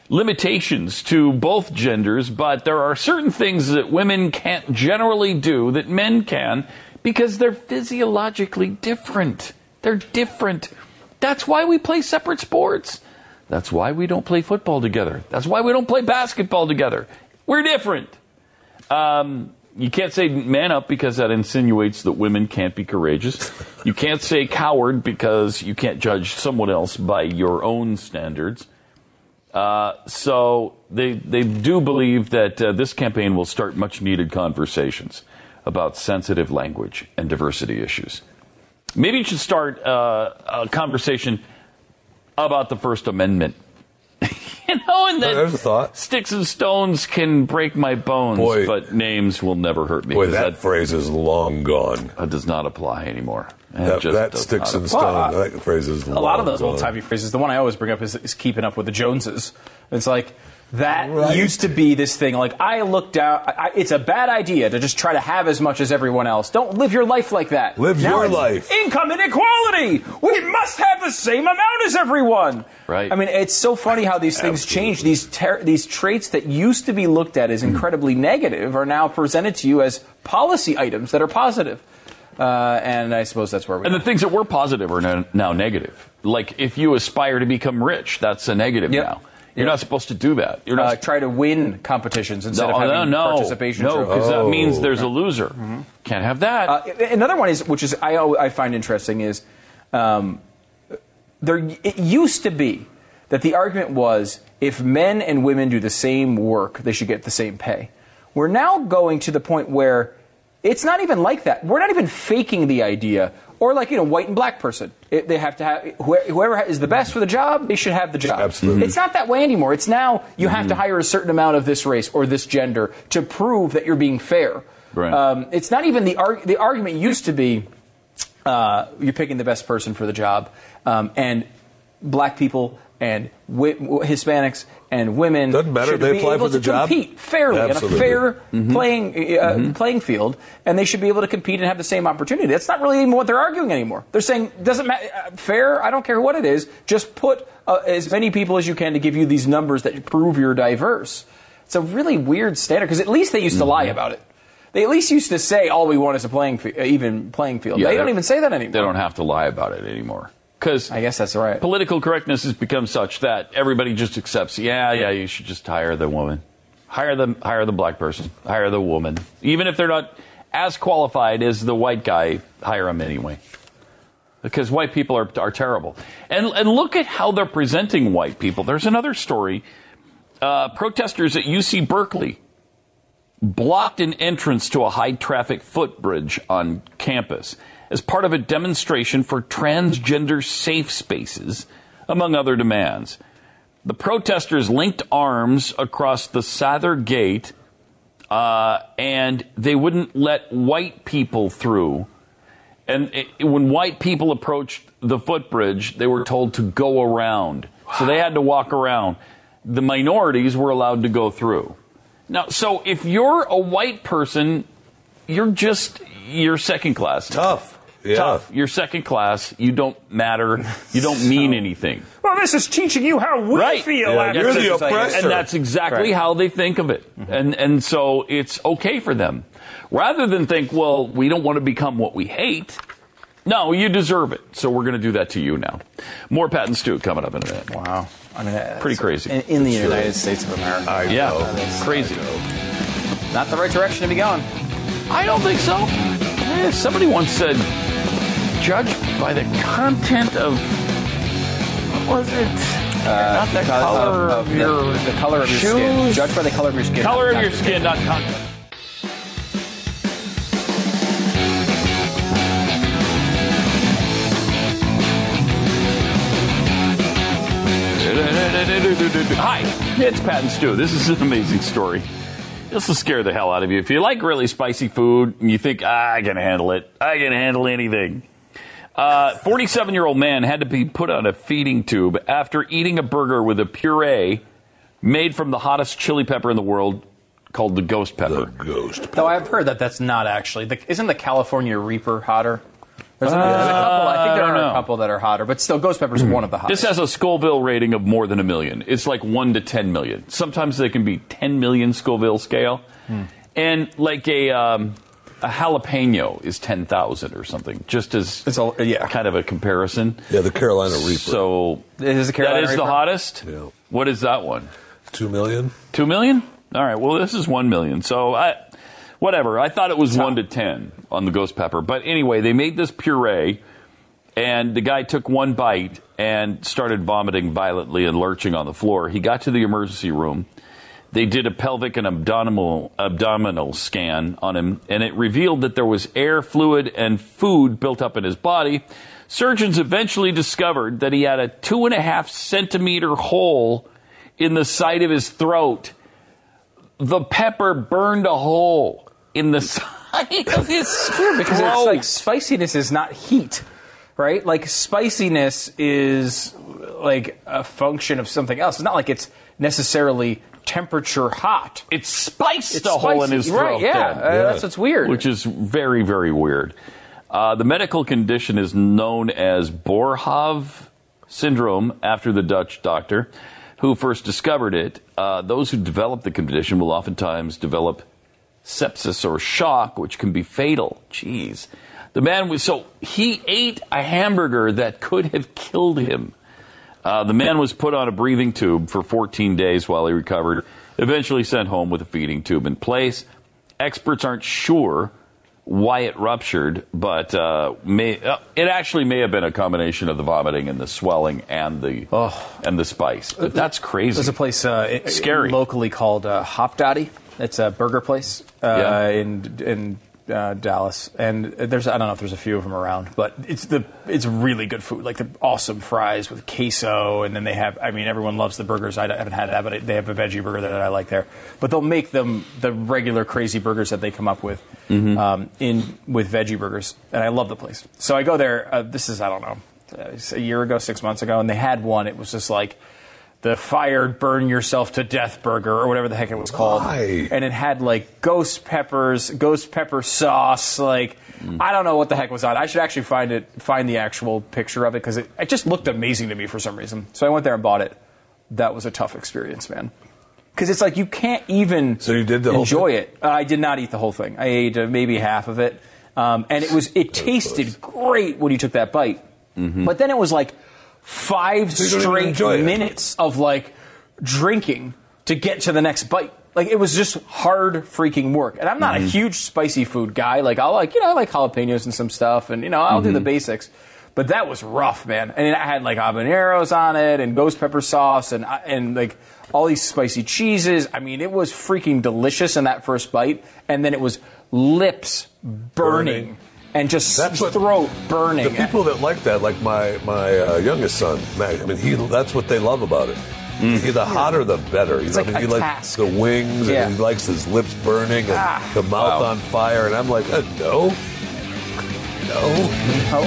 limitations to both genders, but there are certain things that women can't generally do that men can because they're physiologically different. They're different. That's why we play separate sports. That's why we don't play football together. That's why we don't play basketball together. We're different. Um, you can't say man up because that insinuates that women can't be courageous. You can't say coward because you can't judge someone else by your own standards. Uh, so they they do believe that uh, this campaign will start much-needed conversations about sensitive language and diversity issues. Maybe you should start uh, a conversation about the First Amendment. You know, and then there's a thought. Sticks and stones can break my bones, boy, but names will never hurt me. Boy, that, that phrase is long gone. That does not apply anymore. That, just that sticks and stones. That phrase is long gone. A lot of those old-timey phrases. The one I always bring up is, is keeping up with the Joneses. It's like, that right. used to be this thing. Like, I look down. I, it's a bad idea to just try to have as much as everyone else. Don't live your life like that. Live now your life. Income inequality. We must have the same amount as everyone. Right. I mean, it's so funny how these things Absolutely. change. These ter- these traits that used to be looked at as incredibly negative are now presented to you as policy items that are positive. Uh, and I suppose that's where we. And are. The things that were positive are no- now negative. Like, if you aspire to become rich, that's a negative yep. now. You're not supposed to do that. You're not uh, sp- try to win competitions instead no, of having no, no, participation. No, because oh. that means there's a loser. Mm-hmm. Can't have that. Uh, another one is, which is I I find interesting is, um, there it used to be that the argument was if men and women do the same work, they should get the same pay. We're now going to the point where it's not even like that. We're not even faking the idea. Or like, you know, white and black person. It, they have to have, whoever is the best for the job, they should have the job. Absolutely. It's not that way anymore. It's now you mm-hmm. have to hire a certain amount of this race or this gender to prove that you're being fair. Right. Um, it's not even the, arg- the argument used to be uh, you're picking the best person for the job. Um, and black people and wi- Hispanics and women doesn't matter. Should they be apply able for the to job. Compete fairly Absolutely. in a fair mm-hmm. playing uh, mm-hmm. playing field, and they should be able to compete and have the same opportunity. That's not really even what they're arguing anymore. They're saying doesn't matter. Uh, fair. I don't care what it is. Just put uh, as many people as you can to give you these numbers that prove you're diverse. It's a really weird standard because at least they used mm-hmm. to lie about it. They at least used to say all we want is a playing f- even playing field. Yeah, they don't even say that anymore. They don't have to lie about it anymore. Because I guess that's right. Political correctness has become such that everybody just accepts. Yeah, yeah, you should just hire the woman, hire the hire the black person, hire the woman, even if they're not as qualified as the white guy. Hire them anyway, because white people are are terrible. And and look at how they're presenting white people. There's another story. Uh, protesters at U C Berkeley blocked an entrance to a high traffic footbridge on campus as part of a demonstration for transgender safe spaces, among other demands. The protesters linked arms across the Sather Gate, uh, and they wouldn't let white people through. And it, when white people approached the footbridge, they were told to go around. Wow. So they had to walk around. The minorities were allowed to go through. Now, so if you're a white person, you're just, you're second class. Tough. Yeah. Tough. You're second class. You don't matter. You don't so, mean anything. Well, this is teaching you how we right. feel. Yeah, you're the oppressor. And that's exactly right. how they think of it. Mm-hmm. And and so it's okay for them. Rather than think, well, we don't want to become what we hate. No, you deserve it. So we're going to do that to you now. More Pat and Stu coming up in a minute. Wow. I mean, pretty crazy. In, in the sure. United States of America. I yeah. Know. Crazy. I know. Not the right direction to be going. I don't think so. Eh, somebody once said, judged by the content of, what was it? Uh, not the color of, of your the, the color of your shoes. Skin. Judged by the color of your skin. Color of your skin, not content. Hi, it's Pat and Stu. This is an amazing story. This will scare the hell out of you. If you like really spicy food and you think, ah, I can handle it, I can handle anything. Uh, forty-seven-year-old man had to be put on a feeding tube after eating a burger with a puree made from the hottest chili pepper in the world called the ghost pepper. The ghost pepper. Though I've heard that that's not actually. The, isn't the California Reaper hotter? There's a, uh, there's a couple. I think there I are know. a couple that are hotter, but still, ghost pepper's one of the hottest. This has a Scoville rating of more than a million. It's like one to ten million. Sometimes they can be ten million Scoville scale, hmm. and like a um, a jalapeno is ten thousand or something. Just as it's all, yeah. kind of a comparison. Yeah, the Carolina Reaper. So is the Carolina that is Reaper? The hottest. Yeah. What is that one? Two million. Two million. All right. Well, this is one million. So I. Whatever, I thought it was one to ten on the ghost pepper. But anyway, they made this puree, and the guy took one bite and started vomiting violently and lurching on the floor. He got to the emergency room. They did a pelvic and abdominal abdominal scan on him, and it revealed that there was air, fluid, and food built up in his body. Surgeons eventually discovered that he had a two and a half centimeter hole in the side of his throat. The pepper burned a hole in the side of his throat. Because it's like spiciness is not heat, right? Like spiciness is like a function of something else. It's not like it's necessarily temperature hot. It spiced it's a spicy. hole in his throat. Right, yeah, uh, yeah. That's what's weird. Which is very, very weird. Uh, the medical condition is known as Boerhaave syndrome, after the Dutch doctor who first discovered it. Uh, those who develop the condition will oftentimes develop sepsis or shock, which can be fatal. Jeez. The man was, so he ate a hamburger that could have killed him. Uh, the man was put on a breathing tube for fourteen days while he recovered, eventually sent home with a feeding tube in place. Experts aren't sure why it ruptured, but uh, may, uh, it actually may have been a combination of the vomiting and the swelling and the oh. and the spice. But that's crazy. There's a place uh, scary. locally called uh, Hop Dottie. It's a burger place uh, yeah. in in uh, Dallas, and there's I don't know if there's a few of them around, but it's the it's really good food. Like the awesome fries with queso, and then they have I mean everyone loves the burgers. I haven't had that, but they have a veggie burger that I like there. But they'll make them the regular crazy burgers that they come up with. Mm-hmm. Um, in with veggie burgers, and I love the place. So I go there. Uh, this is I don't know, a year ago, six months ago, and they had one. It was just like the fire burn yourself to death burger or whatever the heck it was called, Why? and it had like ghost peppers, ghost pepper sauce. Like mm. I don't know what the heck was on. I should actually find it, find the actual picture of it because it, it just looked amazing to me for some reason. So I went there and bought it. That was a tough experience, man. Because it's like you can't even so you did the enjoy it. Uh, I did not eat the whole thing. I ate uh, maybe half of it, um, and it was it tasted great when you took that bite. Mm-hmm. But then it was like five so straight minutes it. of like drinking to get to the next bite. Like it was just hard freaking work. And I'm not mm-hmm. a huge spicy food guy. Like I'll like you know I like jalapenos and some stuff, and you know I'll mm-hmm. do the basics. But that was rough, man. And I had like habaneros on it and ghost pepper sauce and and like. all these spicy cheeses. I mean, it was freaking delicious in that first bite. And then it was lips burning, burning. and just that's throat what, burning. The people that like that, like my, my uh, youngest son, Matt, I mean, he that's what they love about it. Mm. The hotter, the better. You it's know, like I mean, he likes the wings, yeah. and he likes his lips burning, and ah, the mouth wow. on fire. And I'm like, uh, no. No. No.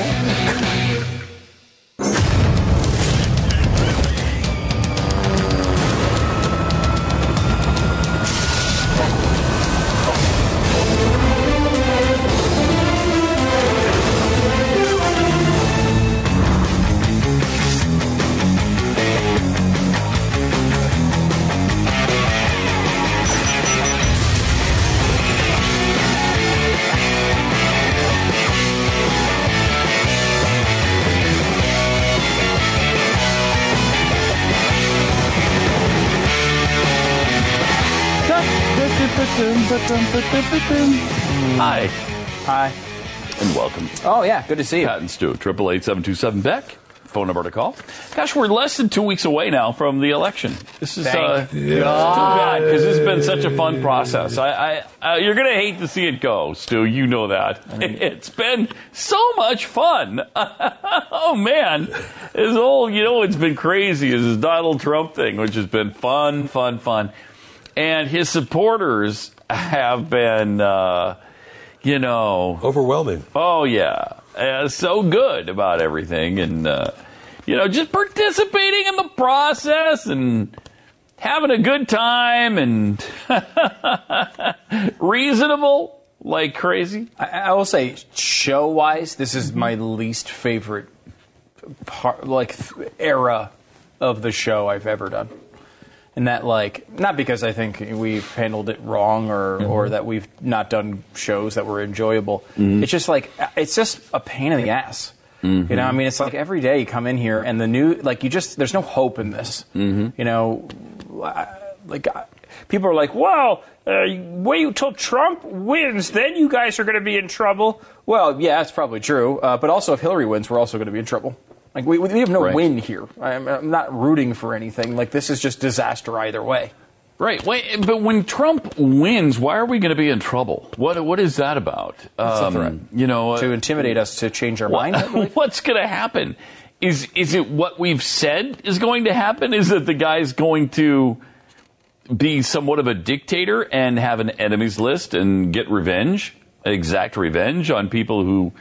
Hi. Hi. And welcome. Oh, yeah. Good to see you. Pat and Stu, triple eight seven two seven Beck. Phone number to call. Gosh, we're less than two weeks away now from the election. This is uh, too bad because it's been such a fun process. I, I uh, You're going to hate to see it go, Stu. You know that. I mean, it's been so much fun. Oh, man. This whole, you know, it's been crazy. Is this Donald Trump thing, which has been fun, fun, fun. And his supporters have been, uh, you know... overwhelming. Oh, yeah. Uh, so good about everything. And, uh, you know, just participating in the process and having a good time and reasonable like crazy. I, I will say, show-wise, this is my least favorite part, like era of the show I've ever done. And that, like, not because I think we've handled it wrong or, mm-hmm. or that we've not done shows that were enjoyable. Mm-hmm. It's just like, it's just a pain in the ass. Mm-hmm. You know, I mean, it's like every day you come in here and the new, like, you just, there's no hope in this. Mm-hmm. You know, like, people are like, well, uh, wait till Trump wins, then you guys are going to be in trouble. Well, yeah, that's probably true. Uh, but also, if Hillary wins, we're also going to be in trouble. Like we, we have no right. win here. I'm, I'm not rooting for anything. Like this is just disaster either way. Right. Wait, but when Trump wins, why are we going to be in trouble? What What is that about? Um, right. You know, uh, to intimidate us to change our what, mind. What's going to happen? Is is it what we've said is going to happen? Is that the guy's going to be somewhat of a dictator and have an enemies list and get revenge, exact revenge on people who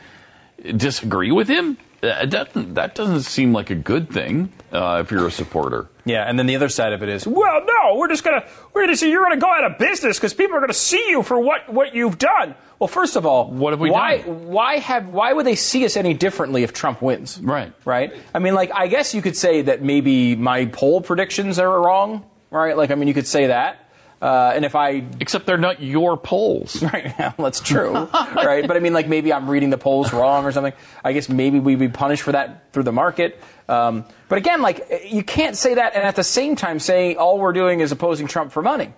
disagree with him? That doesn't, that doesn't seem like a good thing uh, if you're a supporter. Yeah, and then the other side of it is, well, no, we're just gonna, we're gonna, you're gonna go out of business because people are gonna see you for what, what you've done. Well, first of all, what have we why, done? Why have, why would they see us any differently if Trump wins? Right, right. I mean, like, I guess you could say that maybe my poll predictions are wrong, right? Like, I mean, you could say that. Uh, and if I except they're not your polls right now, that's true, right? But I mean, like maybe I'm reading the polls wrong or something. I guess maybe we'd be punished for that through the market. Um, but again, like you can't say that and at the same time say all we're doing is opposing Trump for money.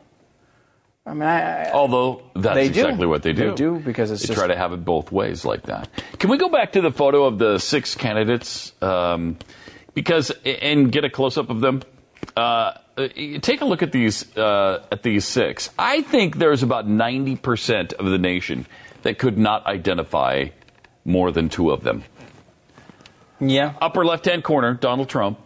I mean, I, although that's exactly do. what they do, they do because it's they just, try to have it both ways like that. Can we go back to the photo of the six candidates um, because and get a close up of them? Uh, take a look at these uh, at these six. I think there's about ninety percent of the nation that could not identify more than two of them. Yeah. Upper left-hand corner, Donald Trump.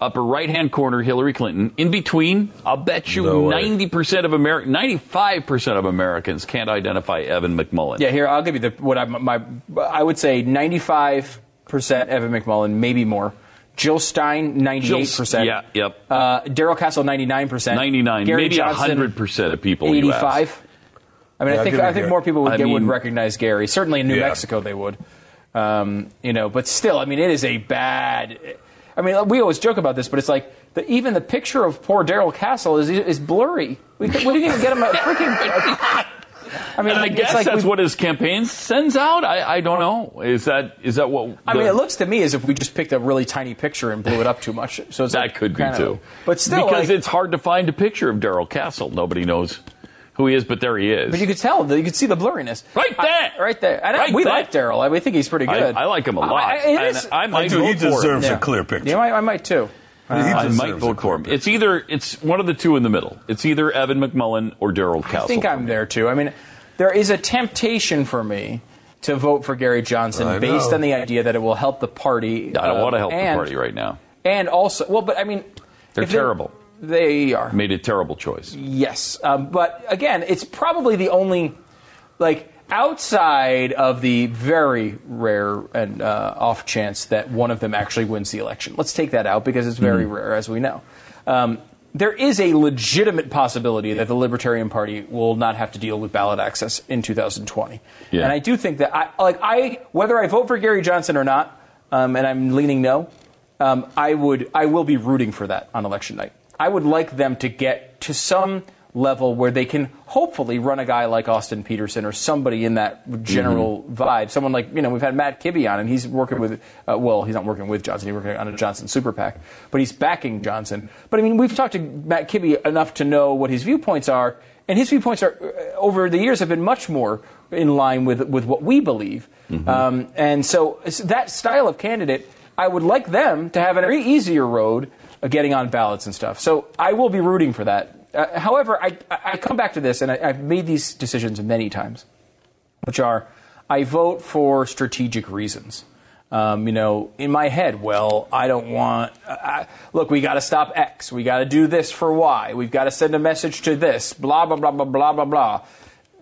Upper right-hand corner, Hillary Clinton. In between, I'll bet you ninety percent of Ameri- ninety-five percent of Americans can't identify Evan McMullin. Yeah, here, I'll give you the what I my I would say ninety-five percent Evan McMullin, maybe more. Jill Stein, ninety-eight percent. Yeah, yep. Uh, Darryl Castle, ninety-nine percent. ninety-nine, Gary maybe Johnson, one hundred percent of people you ask. eighty-five. I mean, yeah, I think I think more people would, get, mean, would recognize Gary. Certainly in New yeah. Mexico they would. Um, you know, but still, I mean, it is a bad... I mean, we always joke about this, but it's like, the, even the picture of poor Darryl Castle is is blurry. We, we didn't even get him a freaking... I mean, and I guess like that's what his campaign sends out. I, I don't know. Is that is that what? The... I mean, it looks to me as if we just picked a really tiny picture and blew it up too much. So it's that like, could be kinda, too. But still, because like, it's hard to find a picture of Darryl Castle. Nobody knows who he is, but there he is. But you could tell. You could see the blurriness right there, I, right there. And right we there. like Darryl. I mean, I think he's pretty good. I, I like him a lot. I, I, is, I might I do, vote He deserves for him. a clear picture. Yeah, I, I might too. Uh, I might vote for him. Picture. It's either it's one of the two in the middle. It's either Evan McMullin or Darryl Castle. I think I'm there too. I mean, there is a temptation for me to vote for Gary Johnson I based know. on the idea that it will help the party. I don't um, want to help and, the party right now. And also, well, but I mean, they're terrible. They, they are made a terrible choice. Yes, um, but again, it's probably the only like. Outside of the very rare and uh, off chance that one of them actually wins the election. Let's take that out because it's very mm-hmm. rare, as we know. Um, there is a legitimate possibility that the Libertarian Party will not have to deal with ballot access in two thousand twenty. Yeah. And I do think that, I, like I, whether I vote for Gary Johnson or not, um, and I'm leaning no, um, I would, I will be rooting for that on election night. I would like them to get to some level where they can hopefully run a guy like Austin Peterson or somebody in that general mm-hmm. vibe. Someone like, you know, we've had Matt Kibbe on, and he's working with, uh, well, he's not working with Johnson. He's working on a Johnson super PAC, but he's backing Johnson. But, I mean, we've talked to Matt Kibbe enough to know what his viewpoints are, and his viewpoints are over the years have been much more in line with, with what we believe. Mm-hmm. Um, and so that style of candidate, I would like them to have an easier road of getting on ballots and stuff. So I will be rooting for that. Uh, however, I, I come back to this, and I, I've made these decisions many times, which are I vote for strategic reasons. Um, you know, in my head, well, I don't want uh, – look, we got to stop X. We got to do this for Y. We've got to send a message to this, blah, blah, blah, blah, blah, blah, blah.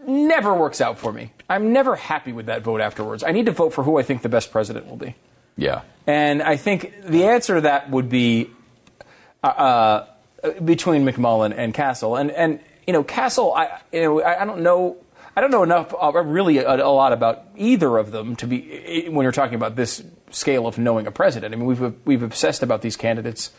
Never works out for me. I'm never happy with that vote afterwards. I need to vote for who I think the best president will be. Yeah. And I think the answer to that would be uh, – uh, between McMullin and Castle, and and you know Castle, I you know I, I don't know I don't know enough uh, really a, a lot about either of them to be when you're talking about this scale of knowing a president. I mean we've we've obsessed about these candidates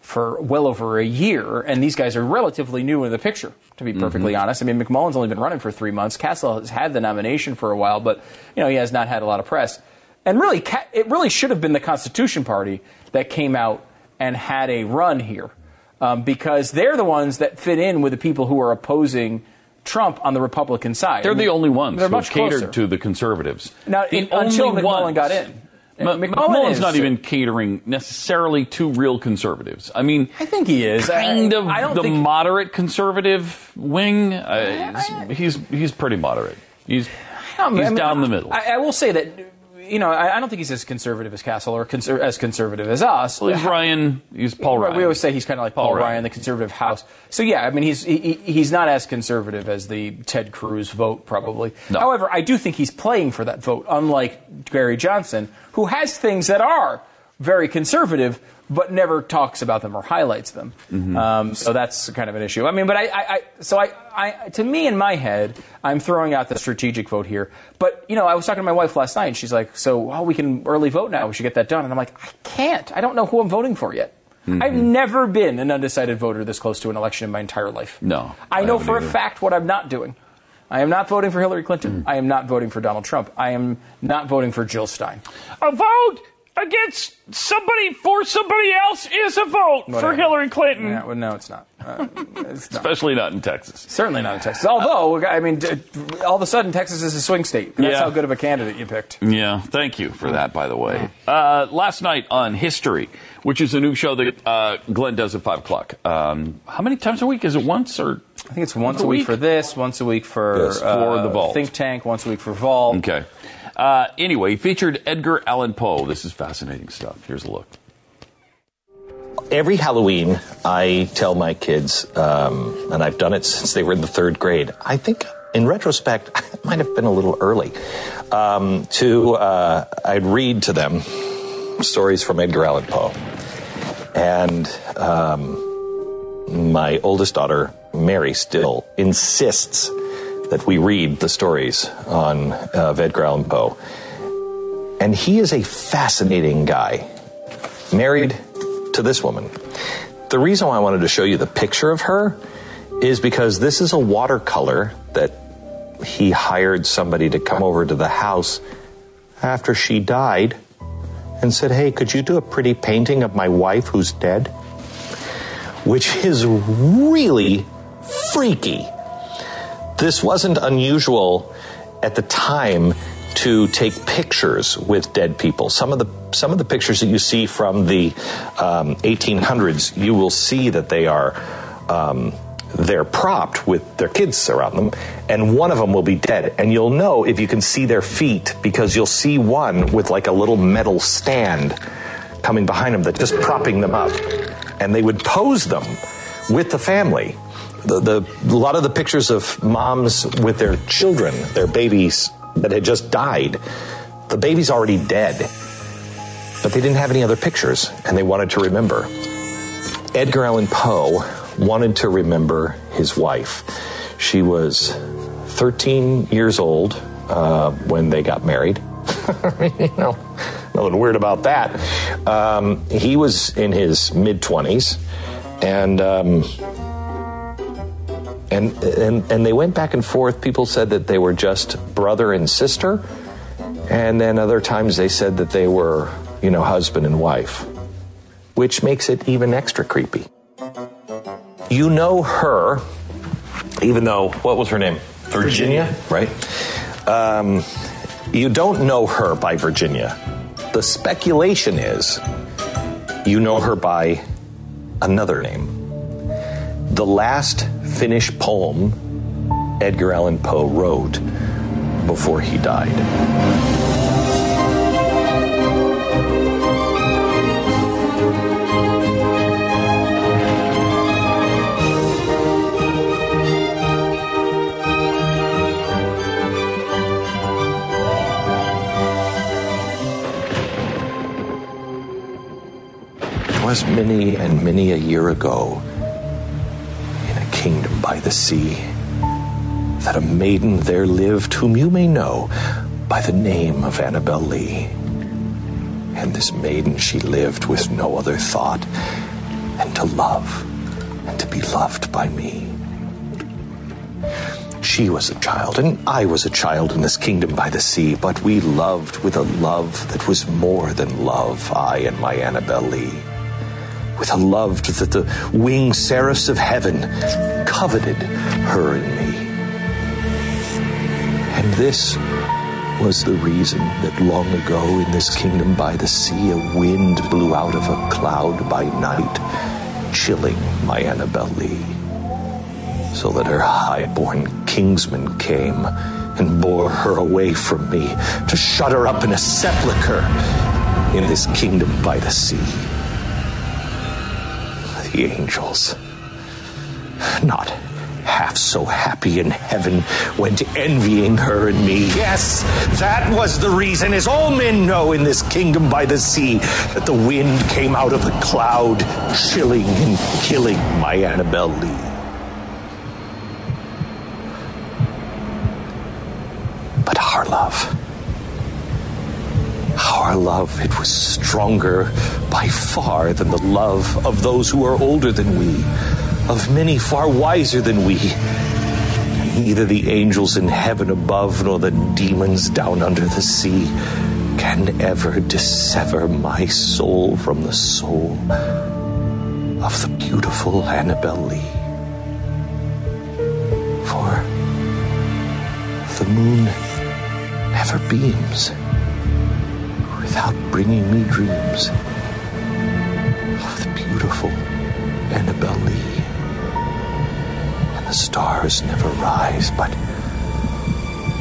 for well over a year, and these guys are relatively new in the picture. To be perfectly mm-hmm. honest, I mean McMullin's only been running for three months. Castle has had the nomination for a while, but you know he has not had a lot of press. And really, it really should have been the Constitution Party that came out and had a run here. Um, because they're the ones that fit in with the people who are opposing Trump on the Republican side. They're I mean, the only ones who catered to the conservatives. Now, the in, until McMullin got in. M- McMullin's not even catering necessarily to real conservatives. I mean, I think he is kind I, of I the moderate conservative wing. Uh, he's he's pretty moderate. He's he's I mean, down the middle. I, I will say that, you know, I, I don't think he's as conservative as Castle or conser- as conservative as us. Well, he's Ryan. He's Paul Ryan. We always say he's kind of like Paul, Paul Ryan, Ryan, the conservative house. So yeah, I mean, he's he, he's not as conservative as the Ted Cruz vote probably. No. However, I do think he's playing for that vote, unlike Gary Johnson, who has things that are very conservative, but never talks about them or highlights them. Mm-hmm. Um, so that's kind of an issue. I mean, but I, I, I so I, I, to me in my head, I'm throwing out the strategic vote here. But, you know, I was talking to my wife last night, and she's like, so, well, we can early vote now. We should get that done. And I'm like, I can't. I don't know who I'm voting for yet. Mm-hmm. I've never been an undecided voter this close to an election in my entire life. No. I, I know for either. a fact what I'm not doing. I am not voting for Hillary Clinton. Mm-hmm. I am not voting for Donald Trump. I am not voting for Jill Stein. A vote against somebody for somebody else is a vote Whatever. for Hillary Clinton. Yeah, well, no, it's not. Uh, it's not. Especially not in Texas. Certainly not in Texas. Although, I mean, all of a sudden, Texas is a swing state. That's yeah. how good of a candidate you picked. Yeah, thank you for that, by the way. Uh, last night on History, which is a new show that uh, Glenn does at five o'clock. Um, how many times a week? Is it once or? I think it's once, once a week, week for this, once a week for, yes, for uh, the Vault. Think Tank, once a week for Vault. Okay. Uh, anyway, featured Edgar Allan Poe. This is fascinating stuff. Here's a look. Every Halloween, I tell my kids, um, and I've done it since they were in the third grade, I think, in retrospect, I might have been a little early, um, to, uh, I'd read to them stories from Edgar Allan Poe. And um, my oldest daughter, Mary, still insists that we read the stories on uh, Edgar Allan Poe. And he is a fascinating guy, married to this woman. The reason why I wanted to show you the picture of her is because this is a watercolor that he hired somebody to come over to the house after she died and said, hey, could you do a pretty painting of my wife who's dead? Which is really freaky. This wasn't unusual at the time to take pictures with dead people. Some of the some of the pictures that you see from the um, eighteen hundreds, you will see that they are um, they're propped with their kids around them, and one of them will be dead. And you'll know if you can see their feet because you'll see one with like a little metal stand coming behind them that's just propping them up, and they would pose them with the family. The, the, a lot of the pictures of moms with their children, their babies that had just died, the baby's already dead. But they didn't have any other pictures, and they wanted to remember. Edgar Allan Poe wanted to remember his wife. She was thirteen years old uh, when they got married. You know, nothing weird about that. Um, he was in his mid-twenties, and... Um, And, and and they went back and forth. People said that they were just brother and sister. And then other times they said that they were, you know, husband and wife, which makes it even extra creepy. You know her, even though, what was her name? Virginia, Virginia. Right? Um, you don't know her by Virginia. The speculation is you know her by another name. The last Finnish poem Edgar Allan Poe wrote before he died. It was many and many a year ago, kingdom by the sea, that a maiden there lived whom you may know by the name of Annabel Lee. And this maiden she lived with no other thought than to love and to be loved by me. She was a child and I was a child in this kingdom by the sea, but we loved with a love that was more than love, I and my Annabel Lee. With a love that the winged seraphs of heaven coveted her and me. And this was the reason that long ago in this kingdom by the sea, a wind blew out of a cloud by night, chilling my Annabel Lee, so that her high-born kingsman came and bore her away from me to shut her up in a sepulchre in this kingdom by the sea. The angels, not half so happy in heaven, went envying her and me. Yes, that was the reason, as all men know in this kingdom by the sea, that the wind came out of the cloud, chilling and killing my Annabel Lee. Our love, it was stronger by far than the love of those who are older than we, of many far wiser than we. Neither the angels in heaven above nor the demons down under the sea can ever dissever my soul from the soul of the beautiful Annabel Lee. For the moon never beams without bringing me dreams of the beautiful Annabel Lee. And the stars never rise, but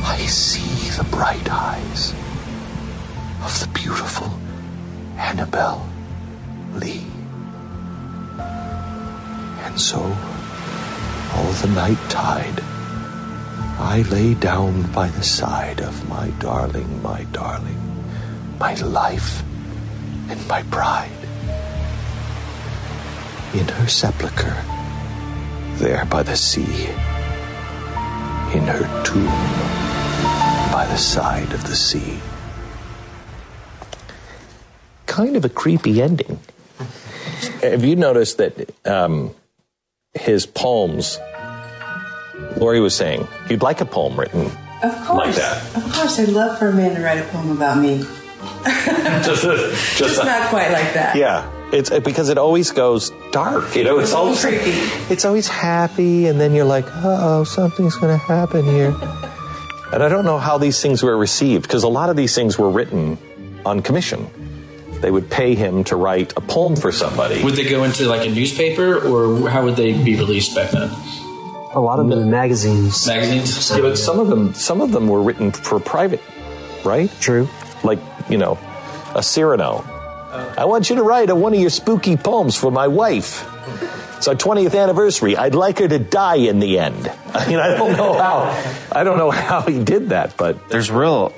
I see the bright eyes of the beautiful Annabel Lee. And so, all the night tide, I lay down by the side of my darling, my darling, my life and my pride. In her sepulchre, there by the sea, in her tomb, by the side of the sea. Kind of a creepy ending. Have you noticed that um, his poems, Laurie was saying, you'd like a poem written of course, like that? Of course, I'd love for a man to write a poem about me. just, just, just not quite like that. Yeah, it's because it always goes dark. You know, it's, it's always creepy. It's always happy, and then you're like, uh-oh, something's going to happen here. And I don't know how these things were received, because a lot of these things were written on commission. They would pay him to write a poem for somebody. Would they go into like a newspaper, or how would they be released back then? A lot of them in magazines. Magazines. Yeah, but some of them, some of them were written for private, right? True. Like, you know, a Cyrano. Okay. I want you to write a, one of your spooky poems for my wife. It's our twentieth anniversary. I'd like her to die in the end. I mean, I don't know how. I don't know how he did that, but there's real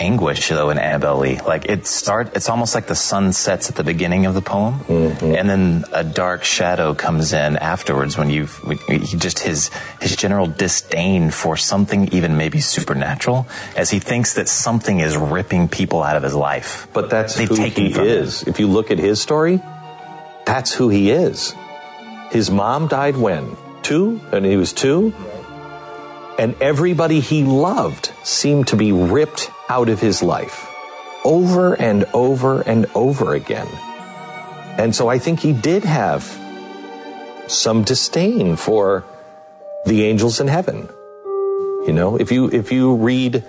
anguish though in Annabel Lee. Like it start. It's almost like the sun sets at the beginning of the poem, mm-hmm. and then a dark shadow comes in afterwards. When you just his his general disdain for something, even maybe supernatural, as he thinks that something is ripping people out of his life. But that's They've who he is. Him. If you look at his story, that's who he is. His mom died when two, and he was two, and everybody he loved seemed to be ripped out of his life over and over and over again. And so I think he did have some disdain for the angels in heaven. You know, if you if you read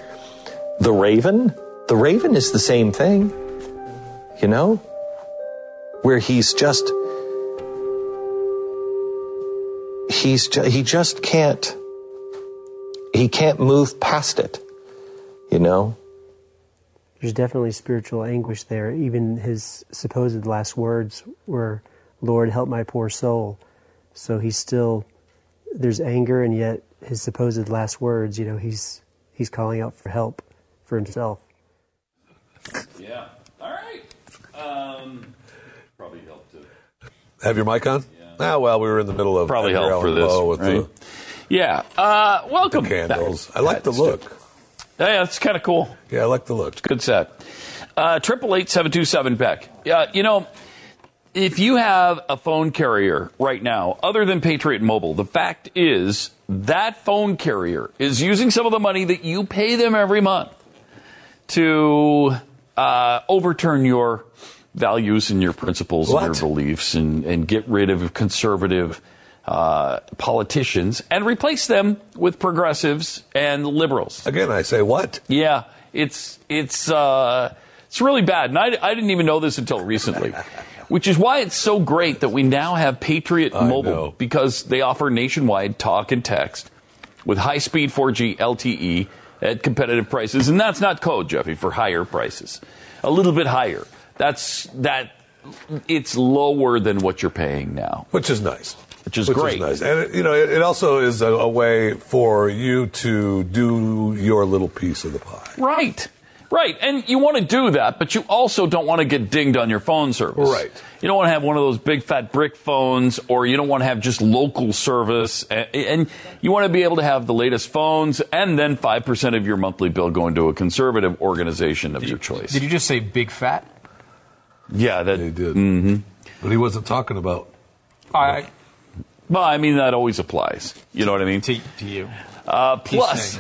The Raven, The Raven is the same thing, you know, where he's just, he's just, he just can't, he can't move past it, you know? There's definitely spiritual anguish there. Even his supposed last words were, Lord, help my poor soul. So he's still, there's anger, and yet his supposed last words, you know, he's he's calling out for help for himself. Yeah. All right. Um, probably helped to have your mic on? Yeah. Ah, well, we were in the middle of probably Edgar help for this, with right? the, yeah. Uh, welcome. The candles. Back. I like the look. Yeah, that's kind of cool. Yeah, I like the look. It's good set. Triple eight seven two seven Beck. Yeah, you know, if you have a phone carrier right now, other than Patriot Mobile, the fact is that phone carrier is using some of the money that you pay them every month to uh, overturn your values and your principles what? and your beliefs, and, and get rid of conservative Uh, politicians and replace them with progressives and liberals. Again, I say what? Yeah, It's it's uh, it's really bad. And I, I didn't even know this until recently, which is why it's so great that we now have Patriot Mobile, because they offer nationwide talk and text with high-speed four G L T E at competitive prices. And that's not code, Jeffy, for higher prices. A little bit higher. That's that. It's lower than what you're paying now. Which is nice. Which is Which great. Is nice. And, it, you know, it, it also is a, a way for you to do your little piece of the pie. Right. Right. And you want to do that, but you also don't want to get dinged on your phone service. Right. You don't want to have one of those big fat brick phones, or you don't want to have just local service. And, and you want to be able to have the latest phones and then five percent of your monthly bill going to a conservative organization of did your you, choice. Did you just say big fat? Yeah, that he did. Mm-hmm. But he wasn't talking about. I. Well, I mean, that always applies. You know what I mean? To, to you. Uh, plus,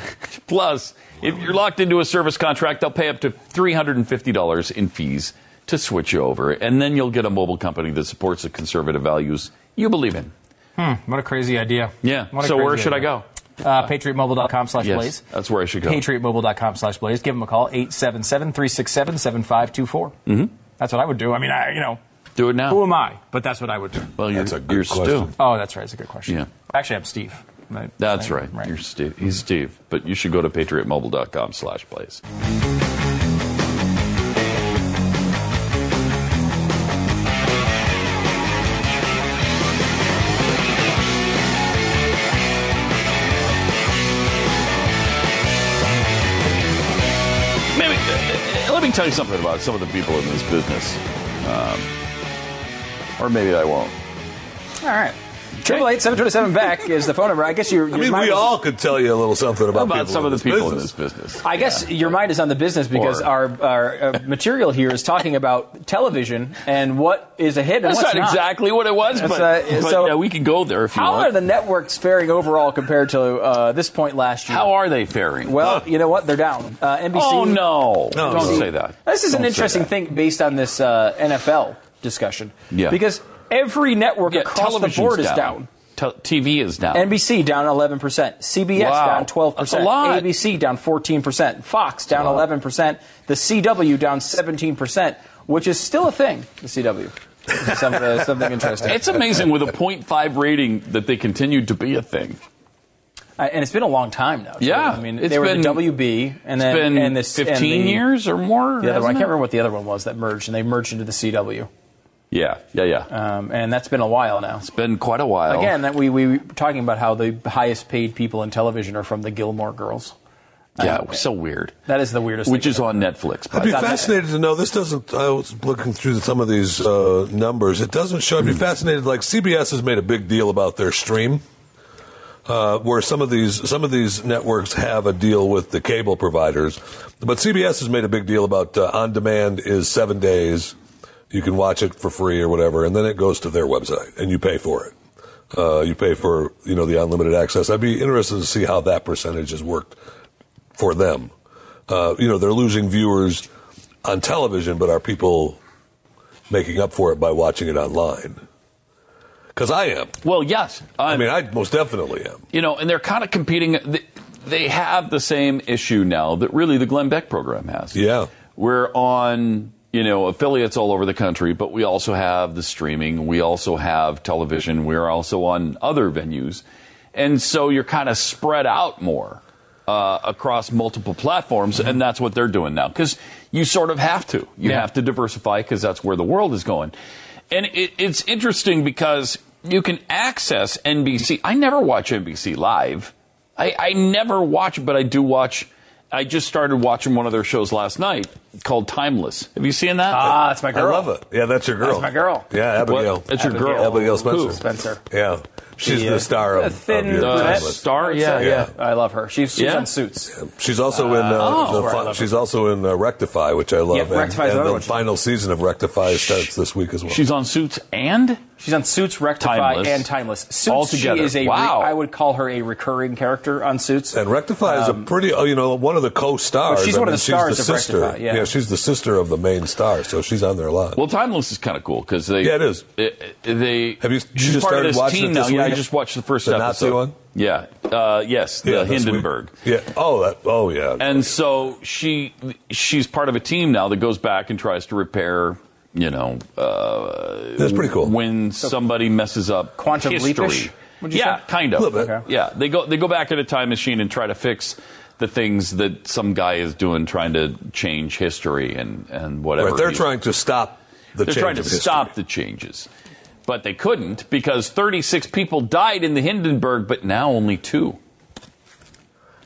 plus, if you're locked into a service contract, they'll pay up to three hundred fifty dollars in fees to switch you over. And then you'll get a mobile company that supports the conservative values you believe in. Hmm. What a crazy idea. Yeah. So where should idea. I go? Uh, patriot mobile dot com slash Blaze. Yes, that's where I should go. patriot mobile dot com slash Blaze. Give them a call. eight seven seven, three six seven, seven five two four. Mm-hmm. That's what I would do. I mean, I, you know. Do it now. Who am I? But that's what I would do. Well, you're, that's a good you're Stu. Oh, that's right. It's a good question. Yeah. Actually, I'm Steve. I, that's I, right. right. You're Steve. He's Steve. But you should go to patriot mobile dot com slash Blaze. Let me tell you something about some of the people in this business. Um, or maybe I won't. All right. triple eight, seven two seven back is the phone number. I guess your, your I mean, mind we is, all could tell you a little something about, about people some of the people business. in this business. I guess yeah. your mind is on the business because or, our, our uh, material here is talking about television and what is a hit and That's what's not. That's not exactly what it was, but, uh, but so, yeah, we can go there if you how want. How are the networks faring overall compared to uh, this point last year? How are they faring? Well, huh. you know what? They're down. Uh, N B C. Oh, no. no don't see. say that. This is don't an interesting thing based on this uh, N F L discussion. Yeah. Because every network yeah, across the board is down. down. Te- T V is down. N B C down eleven percent. C B S wow. down twelve percent. That's a lot. A B C down fourteen percent. Fox down eleven percent. The C W down seventeen percent, which is still a thing, the C W. Some, uh, something interesting. It's amazing with a point five rating that they continued to be a thing. Uh, and it's been a long time now. Too. Yeah. I mean, it's they were been, the W B. And then, it's been and this, fifteen and the, years or more. The other one, I can't remember what the other one was that merged, and they merged into the C W. Yeah, yeah, yeah. Um, and that's been a while now. It's been quite a while. Again, that we, we were talking about how the highest paid people in television are from the Gilmore Girls. Yeah, um, so weird. That is the weirdest Which thing. Which is on Netflix. I'd be fascinated to know. This doesn't, I was looking through some of these uh, numbers. It doesn't show. I'd be fascinated. Like C B S has made a big deal about their stream. Uh, where some of these some of these networks have a deal with the cable providers. But C B S has made a big deal about uh, on demand is seven days. You can watch it for free or whatever, and then it goes to their website, and you pay for it. Uh, you pay for, you know, the unlimited access. I'd be interested to see how that percentage has worked for them. Uh, you know, they're losing viewers on television, but are people making up for it by watching it online? Because I am. Well, yes. Um, I mean, I most definitely am. You know, and they're kind of competing. They have the same issue now that really the Glenn Beck program has. Yeah. We're on... You know, affiliates all over the country, but we also have the streaming. We also have television. We're also on other venues. And so you're kind of spread out more uh, across multiple platforms, and that's what they're doing now. Because you sort of have to. You yeah. have to diversify because that's where the world is going. And it, it's interesting because you can access N B C. I never watch N B C live. I, I never watch, but I do watch... I just started watching one of their shows last night called Timeless. Have you seen that? Ah, that's my girl. I love it. Yeah, that's your girl. That's my girl. Yeah, Abigail. That's your girl. Abigail Spencer. Who? Spencer. Yeah. She's the, the star of, the thin, of your uh, star. Yeah, yeah, yeah. I love her. She's, she's yeah. on Suits. She's also in. Uh, oh, the fi- she's also in uh, Rectify, which I love. Yeah, Rectify. And, and the final season of Rectify starts this week as well. She's on Suits and she's on Suits, Rectify, Timeless. and Timeless. Suits. All together. She is a wow. re- I would call her a recurring character on Suits. And Rectify um, is a pretty. Oh, you know, one of the co-stars. Well, she's I one mean, of the stars the of sister. Rectify. Yeah. yeah, she's the sister of the main star, so she's on there a lot. Well, Timeless is kind of cool because they. Yeah, it is. They. they have you? You just started watching it this week? I just watched the first the episode. Nazi one? Yeah. Uh, yes, the yeah, Hindenburg. We, yeah. Oh, that, oh, yeah. And so she she's part of a team now that goes back and tries to repair. You know, uh, that's pretty cool. When so, somebody messes up quantum history, yeah, say? kind of. A little bit. Okay. Yeah, they go they go back in a time machine and try to fix the things that some guy is doing, trying to change history and and whatever. Right, they're trying to stop the. They're change trying to stop the changes. But they couldn't because thirty-six people died in the Hindenburg, but now only two.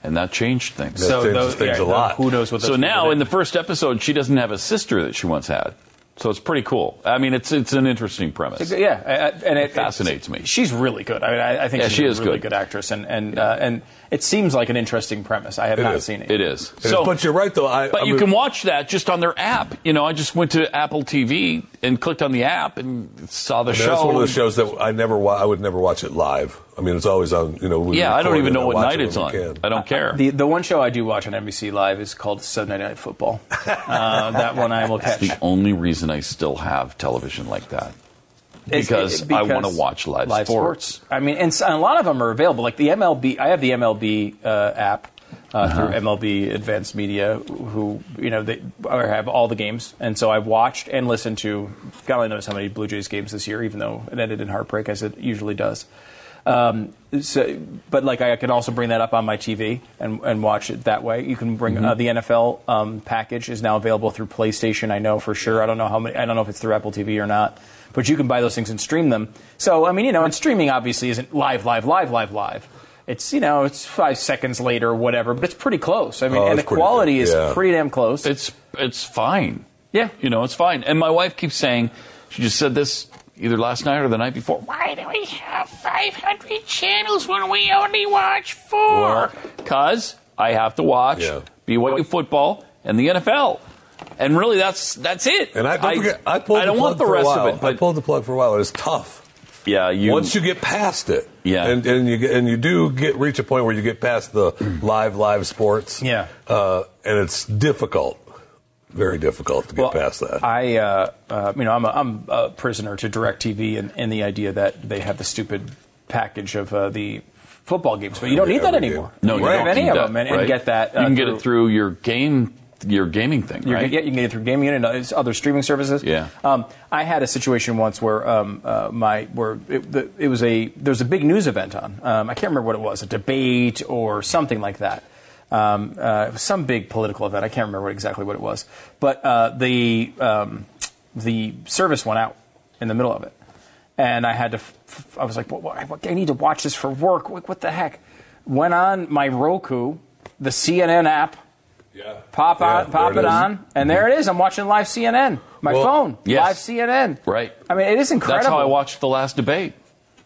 And that changed things. That so changes those, things yeah, a lot. Who knows what So now in the first episode, she doesn't have a sister that she once had. So it's pretty cool. I mean, it's it's an interesting premise. It's, yeah, and it, it fascinates me. She's really good. I mean, I, I think yeah, she's she a is really good. good actress, and and yeah. uh, and it seems like an interesting premise. I have it not is. seen it. It is. It so, is. But you're right, though. I, but I mean, you can watch that just on their app. You know, I just went to Apple T V and clicked on the app and saw the I mean, show. That's one of the shows that I never. Wa- I would never watch it live. I mean, it's always on. You know. Yeah, I don't even know what night it it's on. Can. I don't care. Uh, the the one show I do watch on N B C Live is called Sunday Night Football. Uh, that one I will catch. That's the only reason I still have television like that. Because, it, because I want to watch live, live sports. sports. I mean, and a lot of them are available. Like the M L B, I have the M L B uh, app uh, uh-huh. through M L B Advanced Media, who you know they have all the games, and so I've watched and listened to. God only knows how many Blue Jays games this year, even though it ended in heartbreak, as it usually does. Um, so, but like I can also bring that up on my T V and, and watch it that way. You can bring mm-hmm. uh, the N F L um, package is now available through PlayStation. I know for sure. I don't know how many. I don't know if it's through Apple T V or not. But you can buy those things and stream them. So I mean, you know, and streaming obviously isn't live, live, live, live, live. It's, you know, it's five seconds later or whatever. But it's pretty close. I mean, oh, and the quality pretty, yeah. is pretty damn close. It's it's fine. Yeah, you know, it's fine. And my wife keeps saying, she just said this. Either last night or the night before. Why do we have five hundred channels when we only watch four? Because I have to watch yeah. B Y U football and the N F L. And really, that's that's it. And I don't, I, forget, I pulled I don't the plug want the for rest a while. of it. But I pulled the plug for a while. It was tough. Yeah, you, once you get past it, yeah, and, and you get, and you do get reach a point where you get past the live live sports. Yeah, uh, and it's difficult. Very difficult to get well, past that. I, uh, uh, you know, I'm a, I'm a prisoner to DirecTV and, and the idea that they have the stupid package of uh, the football games, but you don't need that anymore. Game. No, you, you don't have any of them, and, right. and get that. Uh, you can get through, it through your game, your gaming thing, right? Yeah, you can get it through gaming and other streaming services. Yeah. Um, I had a situation once where um, uh, my where it, the, it was a there was a big news event on. Um, I can't remember what it was, a debate or something like that. Um, uh, it was some big political event. I can't remember what, exactly what it was. But uh, the um, the service went out in the middle of it. And I had to, f- f- I was like, what, what, I need to watch this for work. What, what the heck? Went on my Roku, the C N N app. Yeah. Pop on, yeah, pop it, it on, and there it is. I'm watching live C N N. My well, phone, yes. live C N N. Right. I mean, it is incredible. That's how I watched the last debate.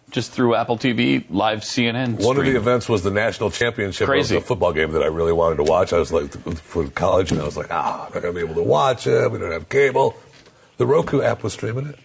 Just through Apple T V, live C N N. Stream. One of the events was the national championship. Crazy. It was a football game that I really wanted to watch. I was like, for college, and I was like, ah, I'm not going to be able to watch it. We don't have cable. The Roku app was streaming it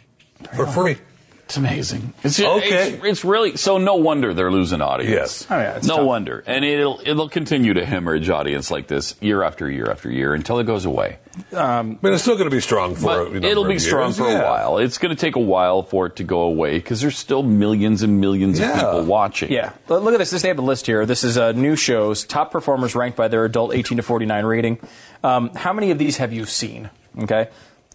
for free. It's amazing. It's, okay. It's, it's really, so no wonder they're losing audience. Yes. Oh, yeah, it's no tough. wonder. And it'll it'll continue to hemorrhage audience like this year after year after year until it goes away. Um, but it's still going to be strong for a number It'll be of strong years. for yeah. a while. It's going to take a while for it to go away because there's still millions and millions yeah. of people watching. Yeah. Look at this. They have a list here. This is uh, new shows, top performers ranked by their adult eighteen to forty-nine rating. Um, how many of these have you seen? Okay.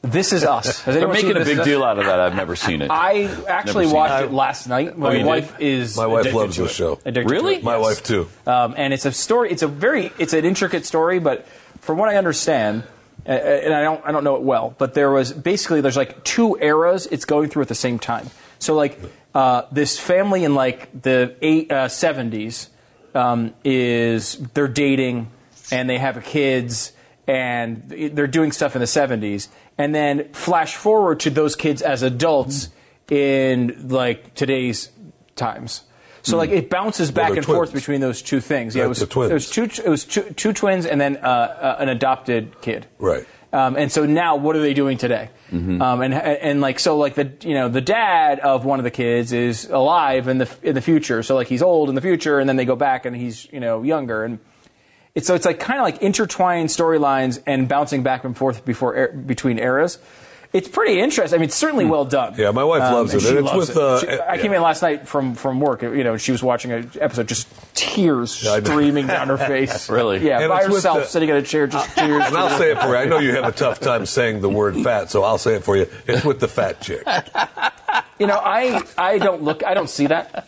This Is Us. They're making a big deal out of that. I've never seen it. I actually watched it last night. My wife is my wife loves the show. Really? My wife too. Um, and it's a story. It's a very. It's an intricate story, but from what I understand, and I don't. I don't know it well, but there was basically there's like two eras. It's going through at the same time. So like uh, this family in like the eight, uh, seventies um, is they're dating and they have kids and they're doing stuff in the seventies. And then flash forward to those kids as adults in, like, today's times. So, like, it bounces back well, and twins. forth between those two things. Yeah, it was, the twins. It was, two, it was two, two twins and then uh, uh, an adopted kid. Right. Um, and so now what are they doing today? Mm-hmm. Um, and, and, like, so, like, the you know, the dad of one of the kids is alive in the in the future. So, like, he's old in the future, and then they go back and he's, you know, younger. And so it's like kind of like intertwined storylines and bouncing back and forth before er, between eras. It's pretty interesting. I mean, it's certainly well done. Yeah, my wife loves um, it. And it's loves with, it. Uh, she, I yeah. came in last night from, from work, you know, and she was watching an episode, just tears streaming down her face. Really? Yeah, and by herself, the, sitting in a chair, just uh, tears. And I'll say it for you. I know you have a tough time saying the word fat, so I'll say it for you. It's with the fat chick. You know, I I don't look, I don't see that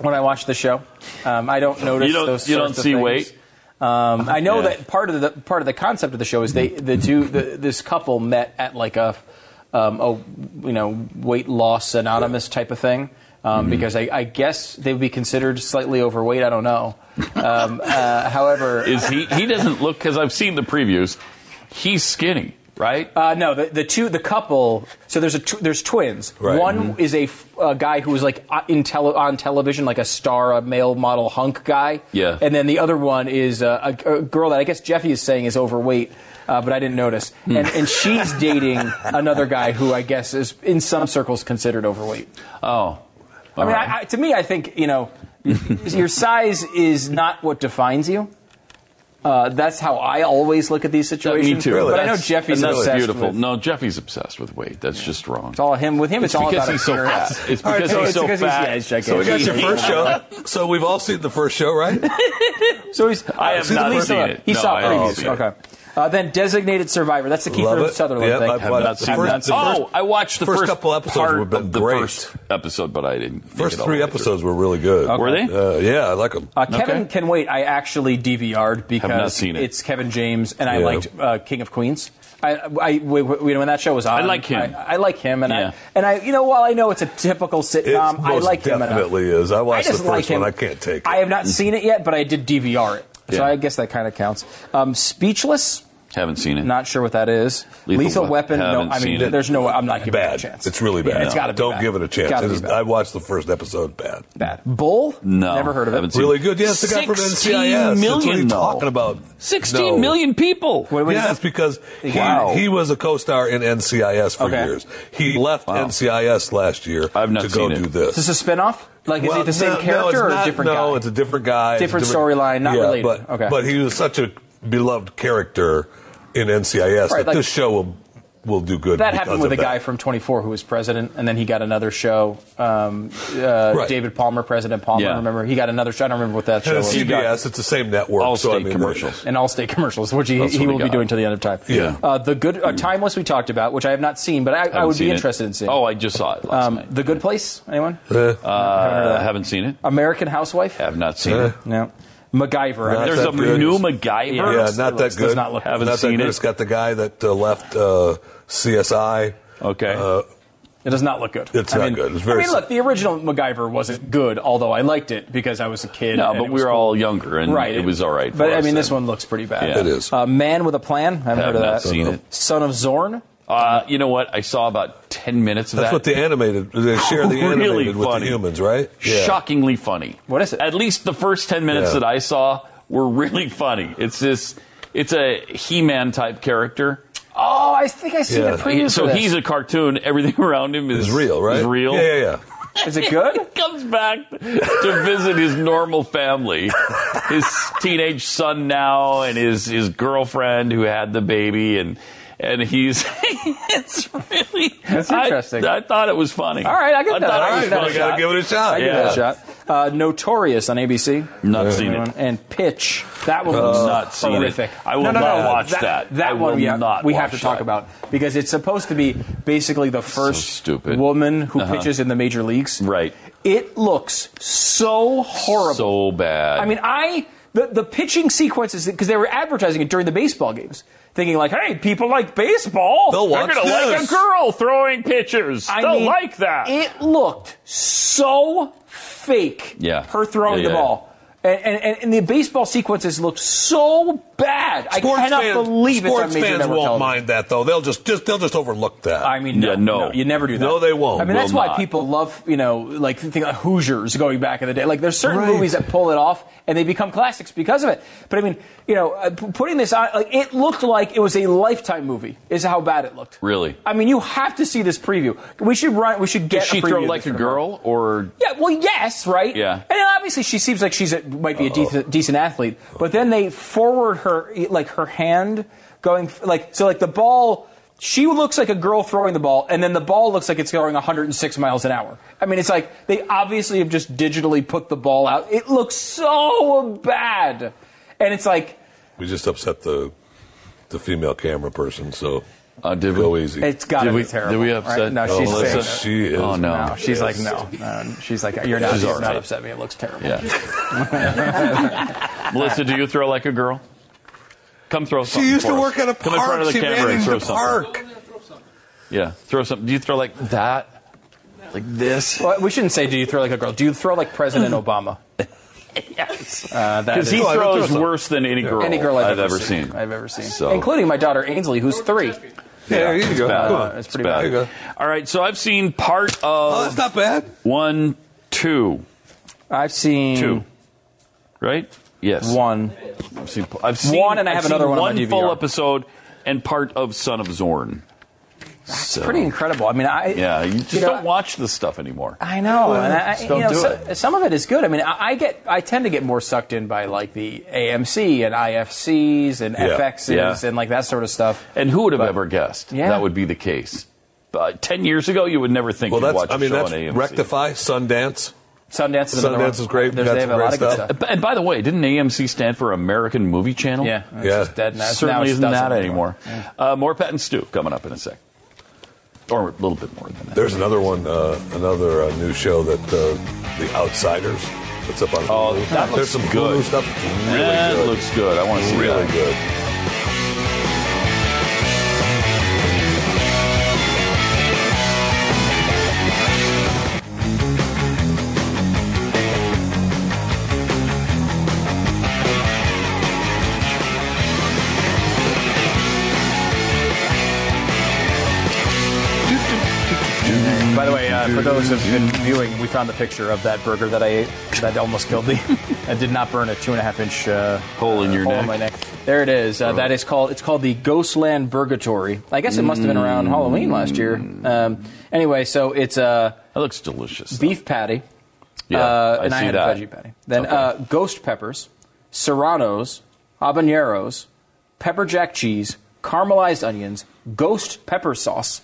when I watch the show. Um, I don't notice you don't, those you sorts don't see of things. Weight? Um, I know yeah. that part of the part of the concept of the show is they the two the, this couple met at like a um, a you know weight loss anonymous yeah. type of thing um, mm-hmm. because I, I guess they would be considered slightly overweight. I don't know. Um, uh, however, is he he doesn't look because I've seen the previews. He's skinny, right? Uh, no, the the two the couple. So there's a tw- there's twins. Right. One mm-hmm. is a, a guy who was like in tele- on television, like a star, a male model hunk guy. Yeah. And then the other one is a, a, a girl that I guess Jeffy is saying is overweight, uh, but I didn't notice. Mm. And and she's dating another guy who I guess is in some circles considered overweight. Oh. I mean, right. I, I, to me, I think you know, your size is not what defines you. Uh, that's how I always look at these situations. Yeah, me too. Really? But that's, I know Jeffy's obsessed beautiful. With... No, Jeffy's obsessed with weight. That's yeah. just wrong. It's all him. With him, it's, it's all about he's so fat. It's because he's so fat. It's because he's so fat. So we got your first show. So we've all seen the first show, right? so he's. Uh, I have so not seen it. He no, saw previews. Okay. Uh, then Designated Survivor. That's the Kiefer Sutherland yeah, thing. I've not seen that. Oh, I watched the first, first couple episodes. Were been great. The first episode, but I didn't. First it three episodes through. Were really good. Okay. Were they? Uh, yeah, I like them. Uh, Kevin okay. Can Wait. I actually D V R'd because it. It's Kevin James, and I yeah. liked uh, King of Queens. I, I, we, we, when that show was on, I like him. I, I like him, and yeah. I, and I, you know, while I know it's a typical sitcom, I like him enough. It definitely is. I watched I the first like one. I can't take it. I have not seen it yet, but I did D V R it. Yeah. So I guess that kind of counts. Um, Speechless. Haven't seen it. Not sure what that is. Lethal, Lethal Weapon. No, I mean, there's no. I'm not giving bad. It a chance. It's really bad. Yeah, it's got to be Don't bad. Give it a chance. It is, I watched the first episode. Bad. Bad. Bull. No. Never heard of it. Really good. Yes, yeah, the guy from N C I S. Million, That's what are you talking about? Sixteen no. million people. Wait, wait, yes, because he, wow. he was a co-star in N C I S for okay. years. He left wow. N C I S last year I've not to go seen it. Do this. Is this a spinoff? Like, well, is it the same no, character no, or not, a different no, guy? No, it's a different guy. Different, different storyline, not yeah, related. But, okay. but he was such a beloved character in N C I S right, that like, this show will will do good. That happened with a guy from twenty-four who was president, and then he got another show. Um, uh, right. David Palmer, President Palmer, yeah. remember? He got another show. I don't remember what that show was. C B S, it's the same network. All-state so I mean, commercials. And all-state commercials, which he, he will be doing until the end of time. Yeah. Uh, the good uh, Timeless we talked about, which I have not seen, but I, I would be interested it. In seeing. Oh, I just saw it last um, night. The Good Place, anyone? Uh, uh, I haven't seen it. American Housewife? I have not seen uh. it. No. MacGyver. Not There's a good. New MacGyver. Yeah, yeah not that good. Does not look, haven't not seen that it. It's got the guy that uh, left uh, C S I. Okay. Uh, it does not look good. It's I not mean, good. It's very I mean, look, the original MacGyver wasn't good, although I liked it because I was a kid. No, but we were cool. all younger, and right. it was all right. For but us I mean, then. This one looks pretty bad. Yeah. It is. Uh, Man with a Plan. I haven't I have heard of not that. Seen it. Son of Zorn. Uh, you know what? I saw about ten minutes of That's that. That's what the animated, they share the animated really with funny. The humans, right? Yeah. Shockingly funny. What is it? At least the first ten minutes yeah. that I saw were really funny. It's this, it's a He-Man type character. Oh, I think I seen yeah. the preview. So this. He's a cartoon. Everything around him is it's real, right? Is real. Yeah, yeah, yeah. Is it good? He comes back to visit his normal family. His teenage son now and his, his girlfriend who had the baby and... And he's, it's really, that's interesting. I, I thought it was funny. All right, I got that. I thought I it was funny. I got to give it a shot. I yeah. give it a shot. Uh, Notorious on A B C. Not yeah. seen it. And Pitch. That one uh, was not horrific. Seen it. I will no, no, not no, watch that. That, that one yeah, not we have to talk that. About because it's supposed to be basically the first so woman who uh-huh. pitches in the major leagues. Right. It looks so horrible. So bad. I mean, I, the, the pitching sequences, because they were advertising it during the baseball games. Thinking like, hey, people like baseball. They'll watch They're going to like a girl throwing pitchers. I They'll mean, like that. It looked so fake, yeah. her throwing yeah, yeah. the ball. And, and, and the baseball sequences look so bad. Sports I cannot fans, believe it's on major network television. Sports fans won't mind that, though. They'll just, just they'll just overlook that. I mean, no, yeah, no. no, you never do that. No, they won't. I mean, that's Will why not. People love, you know, like think like Hoosiers going back in the day. Like, there's certain right. movies that pull it off, and they become classics because of it. But I mean, you know, putting this on, like, it looked like it was a Lifetime movie. Is how bad it looked. Really? I mean, you have to see this preview. We should run. We should get. Does she a preview throw like a girl, or? Yeah. Well, yes, right. Yeah. And then obviously, she seems like she's a. Might be a de- decent athlete, but then they forward her like her hand going like so like the ball She looks like a girl throwing the ball, and then the ball looks like it's going one hundred six miles an hour. I mean, it's like they obviously have just digitally put the ball out. It looks so bad. And it's like... We just upset the the female camera person, so... Uh, did Go we? Easy. It's got to be terrible. Did we upset? Right? No, she's oh, saying, she is. Oh no, no she's yes. like no. no. She's like you're not. She's not right. upset me. It looks terrible. Yeah. Melissa, do you throw like a girl? Come throw. She used to us. work at a Come park. Come in front of the she camera ran and throw something. Park. Yeah, throw something. Do you throw like that? Like this? Well, we shouldn't say. Do you throw like a girl? Do you throw like President Obama? Yes, because uh, he well, throws throw worse than any girl, any girl I've, I've ever seen. seen. I've ever seen, so. including my daughter Ainsley, who's three. Yeah, yeah, you go. Bad. Uh, it's pretty it's bad. bad. All right, so I've seen part of. Oh, that's not bad. One, two. I've seen two. Right? Yes. One. I've seen. I've seen one, and I have I've another one. One on my D V R. Full episode and part of Son of Zorn. That's so. pretty incredible. I mean, I yeah, you just you know, don't watch this stuff anymore. I know, and I, just don't you know, do so, it. Some of it is good. I mean, I, I get, I tend to get more sucked in by like the A M C and I F Cs and yeah. F Xs yeah. and like that sort of stuff. And who would have but, ever guessed yeah. that would be the case? Uh, Ten years ago, you would never think. Well, you'd that's, watch I mean, a show that's on A M C. Rectify, Sundance. Sundance is, Sundance is great. They have a lot of good stuff. stuff. And by the way, didn't A M C stand for American Movie Channel? Yeah, it's yeah. just dead now. Certainly now it's isn't that anymore. anymore. Yeah. Uh, more Pat and Stu coming up in a sec. Or a little bit more than that. There's another one, uh, another uh, new show that uh, The Outsiders. What's up on Oh, Hulu. That looks There's some good Hulu stuff. Really that good. looks good. I want to see really that. Really good. By the way, uh, for those who have been viewing, we found the picture of that burger that I ate that almost killed me. I did not burn a two and a half inch uh, hole in uh, your hole neck. In my neck. There it is. Uh, that is called. It's called the Ghostland Burgatory. I guess it must have been around Halloween last year. Um, anyway, so it's a. Uh, that looks delicious. Beef though. patty. Yeah, uh, I and see I had that. a veggie patty. Then okay. uh, ghost peppers, serranos, habaneros, pepper jack cheese, caramelized onions, ghost pepper sauce.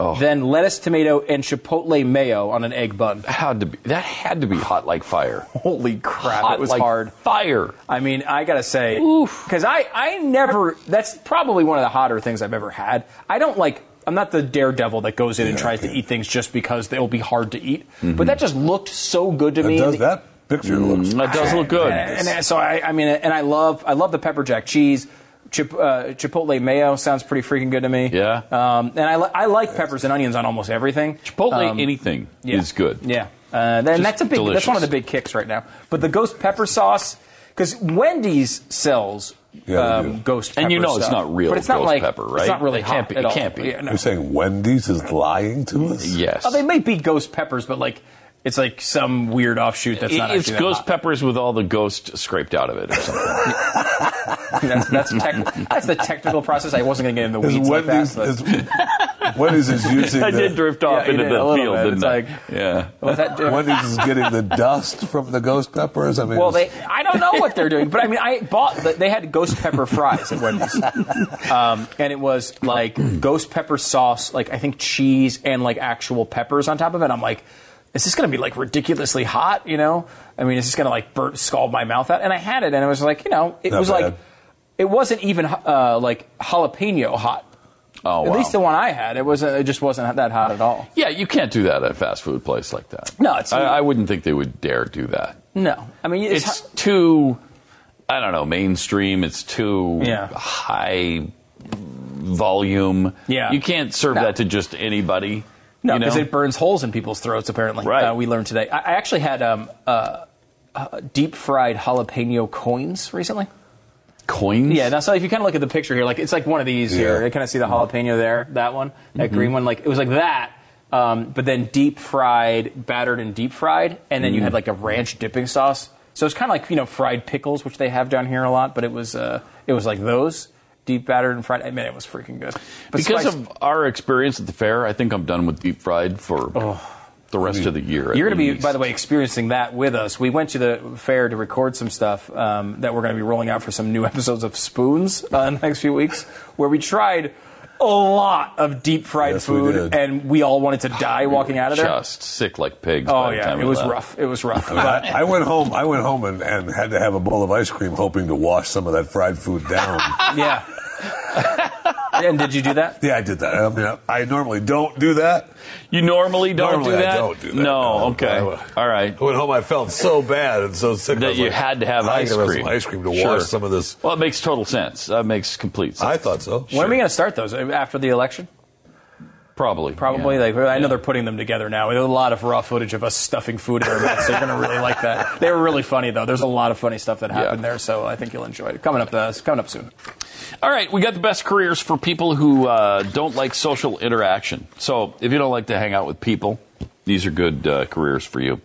Oh. Then lettuce, tomato, and chipotle mayo on an egg bun. Had to be, that had to be hot like fire. Holy crap, hot it was like hard. Fire. I mean, I gotta say, because I, I never, that's probably one of the hotter things I've ever had. I don't like, I'm not the daredevil that goes in yeah, and tries yeah. to eat things just because they'll be hard to eat. Mm-hmm. But that just looked so good to that me. Does that picture mm, looks That does look good. And, and so, I, I mean, and I love, I love the pepper jack cheese. Chip, uh, Chipotle mayo sounds pretty freaking good to me. Yeah. Um, and I, li- I like peppers and onions on almost everything. Chipotle um, anything yeah. is good. Yeah. Uh, then that's a big. Delicious. That's one of the big kicks right now. But the ghost pepper sauce, because Wendy's sells yeah, um, ghost pepper. And you know stuff, it's not real but it's ghost not like, pepper, right? It's not really it hot be, at It all. can't be. Yeah, no. You're saying Wendy's is lying to us? Yes. Oh, they may be ghost peppers, but like... It's like some weird offshoot that's not. It's actually ghost that hot. peppers with all the ghost scraped out of it or something. that's that's, tec- that's the technical process. I wasn't going to get in the weeds like that. But... Wendy's is using. I the, did drift off yeah, into did, the field, bit. didn't it's I? Like, yeah. That Wendy's is getting the dust from the ghost peppers. I mean, well, they. I don't know what they're doing, but I mean, I bought. The, they had ghost pepper fries at Wendy's, um, and it was like ghost pepper sauce, like I think cheese and like actual peppers on top of it. I'm like. Is this going to be, like, ridiculously hot, you know? I mean, is this going to, like, burn, scald my mouth out? And I had it, and it was like, you know, it Not was bad. like, it wasn't even, uh, like, jalapeno hot. Oh, wow. At least the one I had. It wasn't. It just wasn't that hot at all. Yeah, you can't do that at a fast food place like that. No, it's... I, I wouldn't think they would dare do that. No. I mean, it's... It's ha- too, I don't know, mainstream. It's too yeah. high volume. Yeah. You can't serve no. that to just anybody. No, because you know? it burns holes in people's throats, apparently, right. uh, we learned today. I, I actually had um, uh, uh, deep-fried jalapeno coins recently. Coins? Yeah, now, so if you kind of look at the picture here, like it's like one of these yeah. here. You kind of see the jalapeno there, that one, that mm-hmm. green one. Like it was like that, um, but then deep-fried, battered and deep-fried, and then mm. you had like a ranch dipping sauce. So it's kind of like, you know, fried pickles, which they have down here a lot, but it was uh, it was like those. Deep battered and fried. I mean, it was freaking good. But because spiced. of our experience at the fair, I think I'm done with deep fried for oh, the rest I mean, of the year. You're going to be, by the way, experiencing that with us. We went to the fair to record some stuff um, that we're going to be rolling out for some new episodes of Spoons uh, in the next few weeks, where we tried a lot of deep fried yes, food, we and we all wanted to die we walking out of there. Just sick like pigs. Oh yeah, it was left. rough. It was rough. But I went home. I went home and, and had to have a bowl of ice cream, hoping to wash some of that fried food down. Yeah. And did you do that? Yeah, I did that. I mean, I normally don't do that. You normally don't normally do that? I don't do that. No, no okay. Went, all right. I went home, I felt so bad and so sick. That you like, had to have I ice cream. Have ice cream to sure. wash some of this. Well, it makes total sense. That makes complete sense. I thought so. When sure. are we going to start those? After the election? Probably. Probably. Yeah. Like, I know yeah. they're putting them together now. There's a lot of raw footage of us stuffing food in our mouths. So you're going to really like that. They were really funny, though. There's a lot of funny stuff that happened yeah. there, so I think you'll enjoy it. Coming up, uh, coming up soon. All right, we got the best careers for people who uh, don't like social interaction. So if you don't like to hang out with people, these are good uh, careers for you.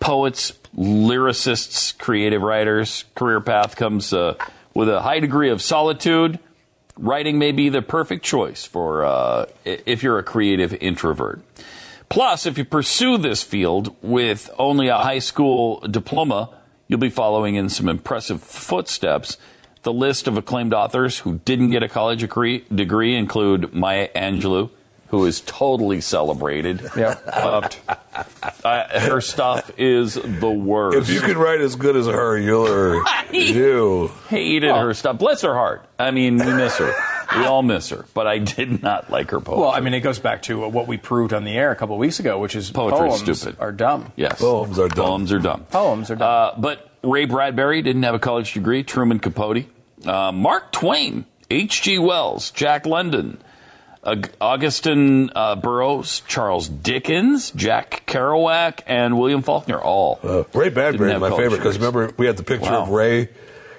Poets, lyricists, creative writers. Career path comes uh, with a high degree of solitude. Writing may be the perfect choice for uh, if you're a creative introvert. Plus, if you pursue this field with only a high school diploma, you'll be following in some impressive footsteps. The list of acclaimed authors who didn't get a college degree, degree include Maya Angelou, who is totally celebrated. Yeah. Uh, uh, her stuff is the worst. If you could write as good as her, you'll or you hated oh. her stuff. Bless her heart. I mean, we miss her. We all miss her, but I did not like her poetry. Well, I mean, it goes back to what we proved on the air a couple of weeks ago, which is poetry poems stupid. are dumb. Yes. Poems are dumb. Poems are dumb. Poems are dumb. Uh, but Ray Bradbury didn't have a college degree. Truman Capote. Uh, Mark Twain. H G. Wells. Jack London. Uh, Augustin uh, Burroughs. Charles Dickens. Jack Kerouac. And William Faulkner. All. Uh, Ray Bradbury is my favorite because remember we had the picture wow. of Ray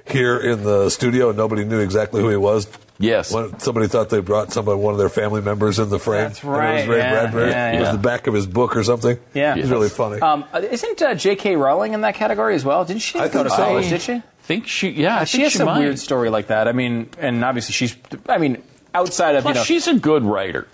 here in the studio and nobody knew exactly who he was. Yes. One, somebody thought they brought somebody, one of their family members in the frame. That's right. It was Ray yeah, Bradbury. Yeah, yeah. It was the back of his book or something. Yeah. He's yes. really funny. Um, isn't uh, J K. Rowling in that category as well? Didn't she I go to college, did she? I think she, yeah. I she think has she some might. weird story like that. I mean, and obviously she's, I mean, outside of, Plus, you know. she's a good writer.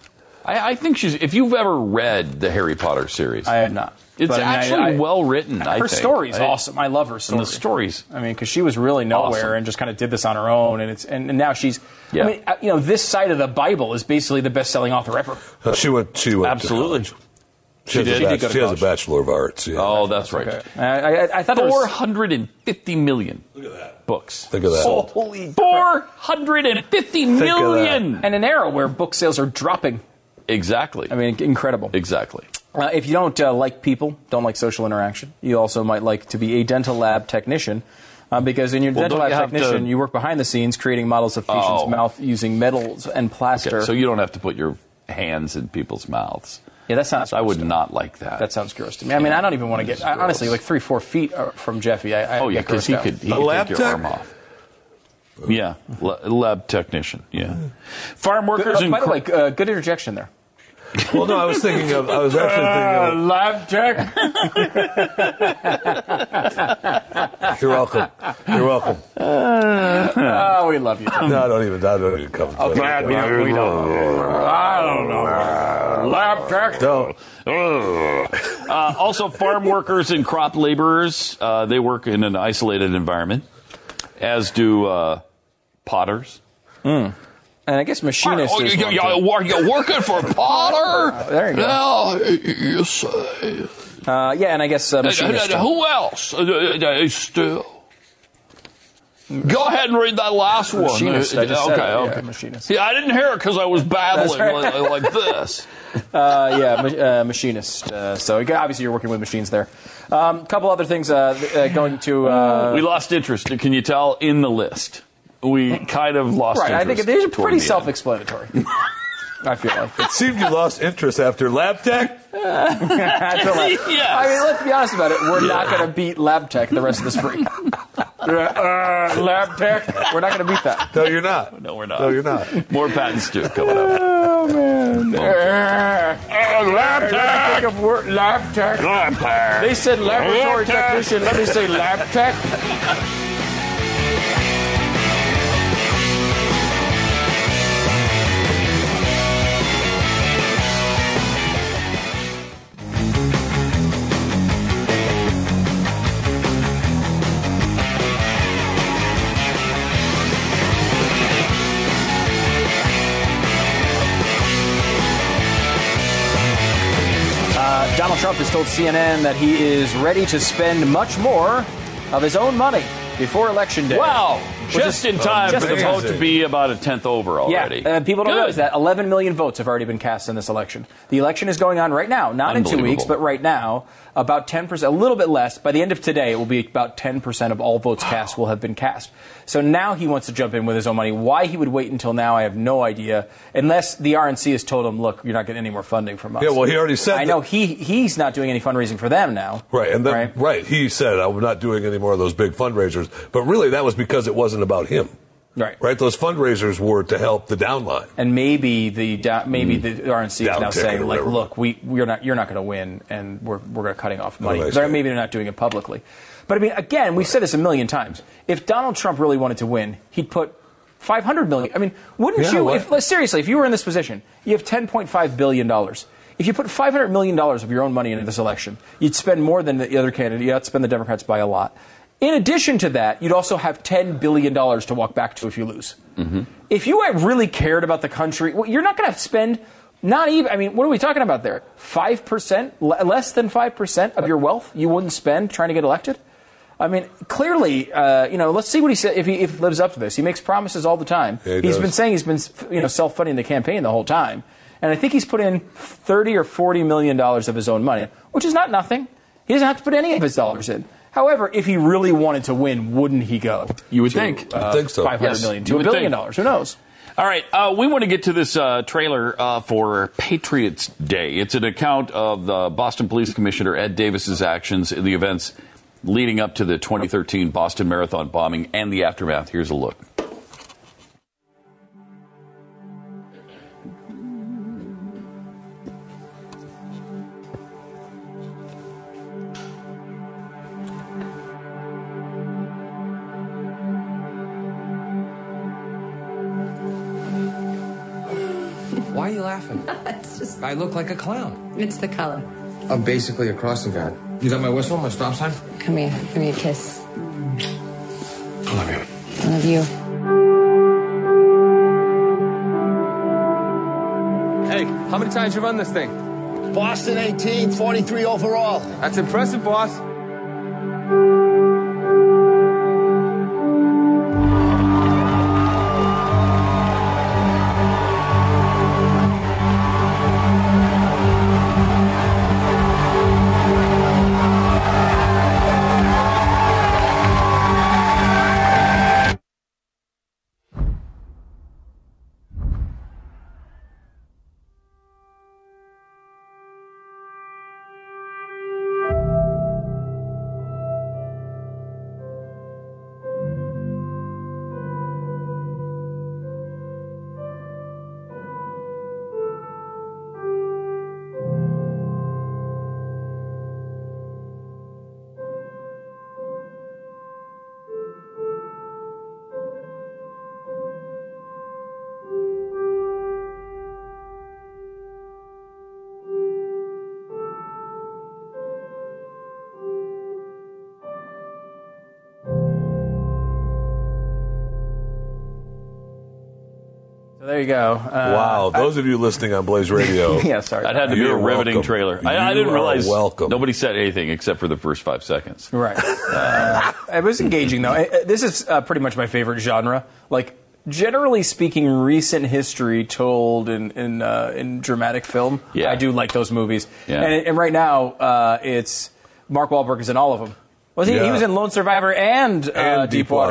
I, I think she's, if you've ever read the Harry Potter series. I have not. It's but, actually I mean, I, well written, I, I her think. Her story's I, awesome. I love her story. And the stories. I mean, because she was really nowhere awesome. and just kind of did this on her own. And it's and, and now she's, yeah. I mean, you know, this side of the Bible is basically the best-selling author ever. Uh, she went, she went Absolutely. To she, she did. She, did go to she has a Bachelor of Arts. Yeah. Oh, that's right. Okay. I, I, I thought four hundred fifty million Look at that. Books. Think of that. Oh, holy four hundred fifty million And an era where book sales are dropping. Exactly. I mean, incredible. Exactly. Uh, if you don't uh, like people, don't like social interaction, you also might like to be a dental lab technician, uh, because in your well, dental lab you technician, to... you work behind the scenes creating models of patients' oh. mouth using metals and plaster. Okay, so you don't have to put your hands in people's mouths. Yeah, that sounds. I would not like that. That sounds gross to me. I mean, yeah, I don't even want to get I, honestly like three, four feet from Jeffy. I, I oh yeah, because he out. could he could take your arm off. Yeah, lab technician. Yeah, farm workers. Good, oh, by the way, uh, good interjection there. Well, no, I was thinking of. I was actually thinking of. Uh, lab tech. You're welcome. You're welcome. Uh, oh, we love you. Tom. No, I don't even. I don't even come. I'm glad we don't. We don't. I don't know. Lab tech. Don't. Uh, also, farm workers and crop laborers. Uh, they work in an isolated environment, as do uh, potters. Mm. And I guess machinists. Oh, you, you, you're working for Potter? Uh, there you go. Now, you say. Uh, yeah, and I guess uh, machinists. Uh, who else? Uh, uh, still. Go ahead and read that last one. Machinist. I just okay, said okay. Yeah, machinist. Yeah, I didn't hear it because I was babbling right. like, like this. Uh, yeah, ma- uh, machinist. Uh, so obviously you're working with machines there. A um, couple other things uh, uh, going to. Uh, we lost interest. Can you tell in the list? We kind of lost right, interest. Right, I think these are pretty self-explanatory. I feel like. It seemed you lost interest after Lab Tech. Yes. I mean, let's be honest about it. We're yeah. not going to beat Lab Tech the rest of the spring. uh, Lab Tech, we're not going to beat that. No, you're not. No, we're not. No, you're not. More patents too coming up. Oh, man. Oh, uh, Lab Tech. Think of word, lab Tech. Lab Tech. They said laboratory lab technician. Tech. Let me say Lab Tech. Donald Trump has told C N N that he is ready to spend much more of his own money before Election Day. Wow. Just in time for the vote to be about a tenth over already. Yeah, uh, people don't realize that. eleven million votes have already been cast in this election. The election is going on right now, not in two weeks, but right now, about ten percent, a little bit less. By the end of today, it will be about ten percent of all votes cast will have been cast. So now he wants to jump in with his own money. Why he would wait until now, I have no idea, unless the R N C has told him, look, you're not getting any more funding from us. Yeah, well, he already said that. I know he, he's not doing any fundraising for them now. Right, and then, right? right, he said, I'm not doing any more of those big fundraisers. But really, that was because it wasn't about him. Right. Right? Those fundraisers were to help the downline. And maybe the da- maybe the R N C Down is now saying, like, look, we, we're not you're not going to win, and we're we're cutting off money. No, they're, maybe they're not doing it publicly. But, I mean, again, we've said this a million times. If Donald Trump really wanted to win, he'd put five hundred million dollars. I mean, wouldn't yeah, you, if, seriously, if you were in this position, you have ten point five billion dollars. If you put five hundred million dollars of your own money into this election, you'd spend more than the other candidate. You'd outspend the Democrats by a lot. In addition to that, you'd also have ten billion dollars to walk back to if you lose. Mm-hmm. If you really cared about the country, well, you're not going to spend not even, I mean, what are we talking about there? five percent, less than five percent of your wealth you wouldn't spend trying to get elected? I mean, clearly, uh, you know, let's see what he said, if he if lives up to this. He makes promises all the time. Yeah, he he's does. been saying he's been, you know, self-funding the campaign the whole time. And I think he's put in thirty or forty million dollars of his own money, which is not nothing. He doesn't have to put any of his dollars in. However, if he really wanted to win, wouldn't he go? You would to, think. Uh, I think so. five hundred yes. million to a billion think. dollars. Who knows? All right. Uh, we want to get to this uh, trailer uh, for Patriots Day. It's an account of the Boston Police Commissioner Ed Davis's actions in the events leading up to the twenty thirteen Boston Marathon bombing and the aftermath. Here's a look. Why are you laughing? It's just... I look like a clown. It's the color. I'm basically a crossing guard. You got my whistle, my stop sign? Come here. Give me a kiss. I love you. I love you. Hey, how many times you run this thing? Boston eighteen, forty-three overall. That's impressive, boss. There you go. Uh, wow. Those I, of you listening on Blaze Radio. Yeah, sorry. That had to be a riveting welcome. trailer. I, I didn't realize welcome. Nobody said anything except for the first five seconds. Right. Uh, it was engaging, though. I, this is uh, pretty much my favorite genre. Like, generally speaking, recent history told in in, uh, in dramatic film. Yeah. I do like those movies. Yeah. And, and right now, uh, it's Mark Wahlberg is in all of them. Was he? Yeah. He was in Lone Survivor and, uh, and Deepwater,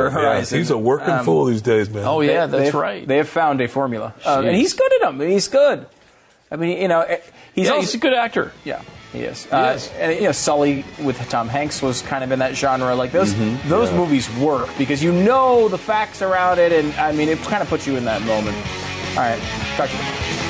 Deepwater Horizon. Yeah. He's a working um, fool these days, man. Oh yeah, they, that's they, right. They have found a formula, uh, and he's good at them. He's good. I mean, you know, he's yeah, also, he's a good actor. Yeah, he is. He uh, is. And you know, Sully with Tom Hanks was kind of in that genre. Like those, mm-hmm. those yeah. movies work because you know the facts around it, and I mean, it kind of puts you in that moment. All right, talk to you.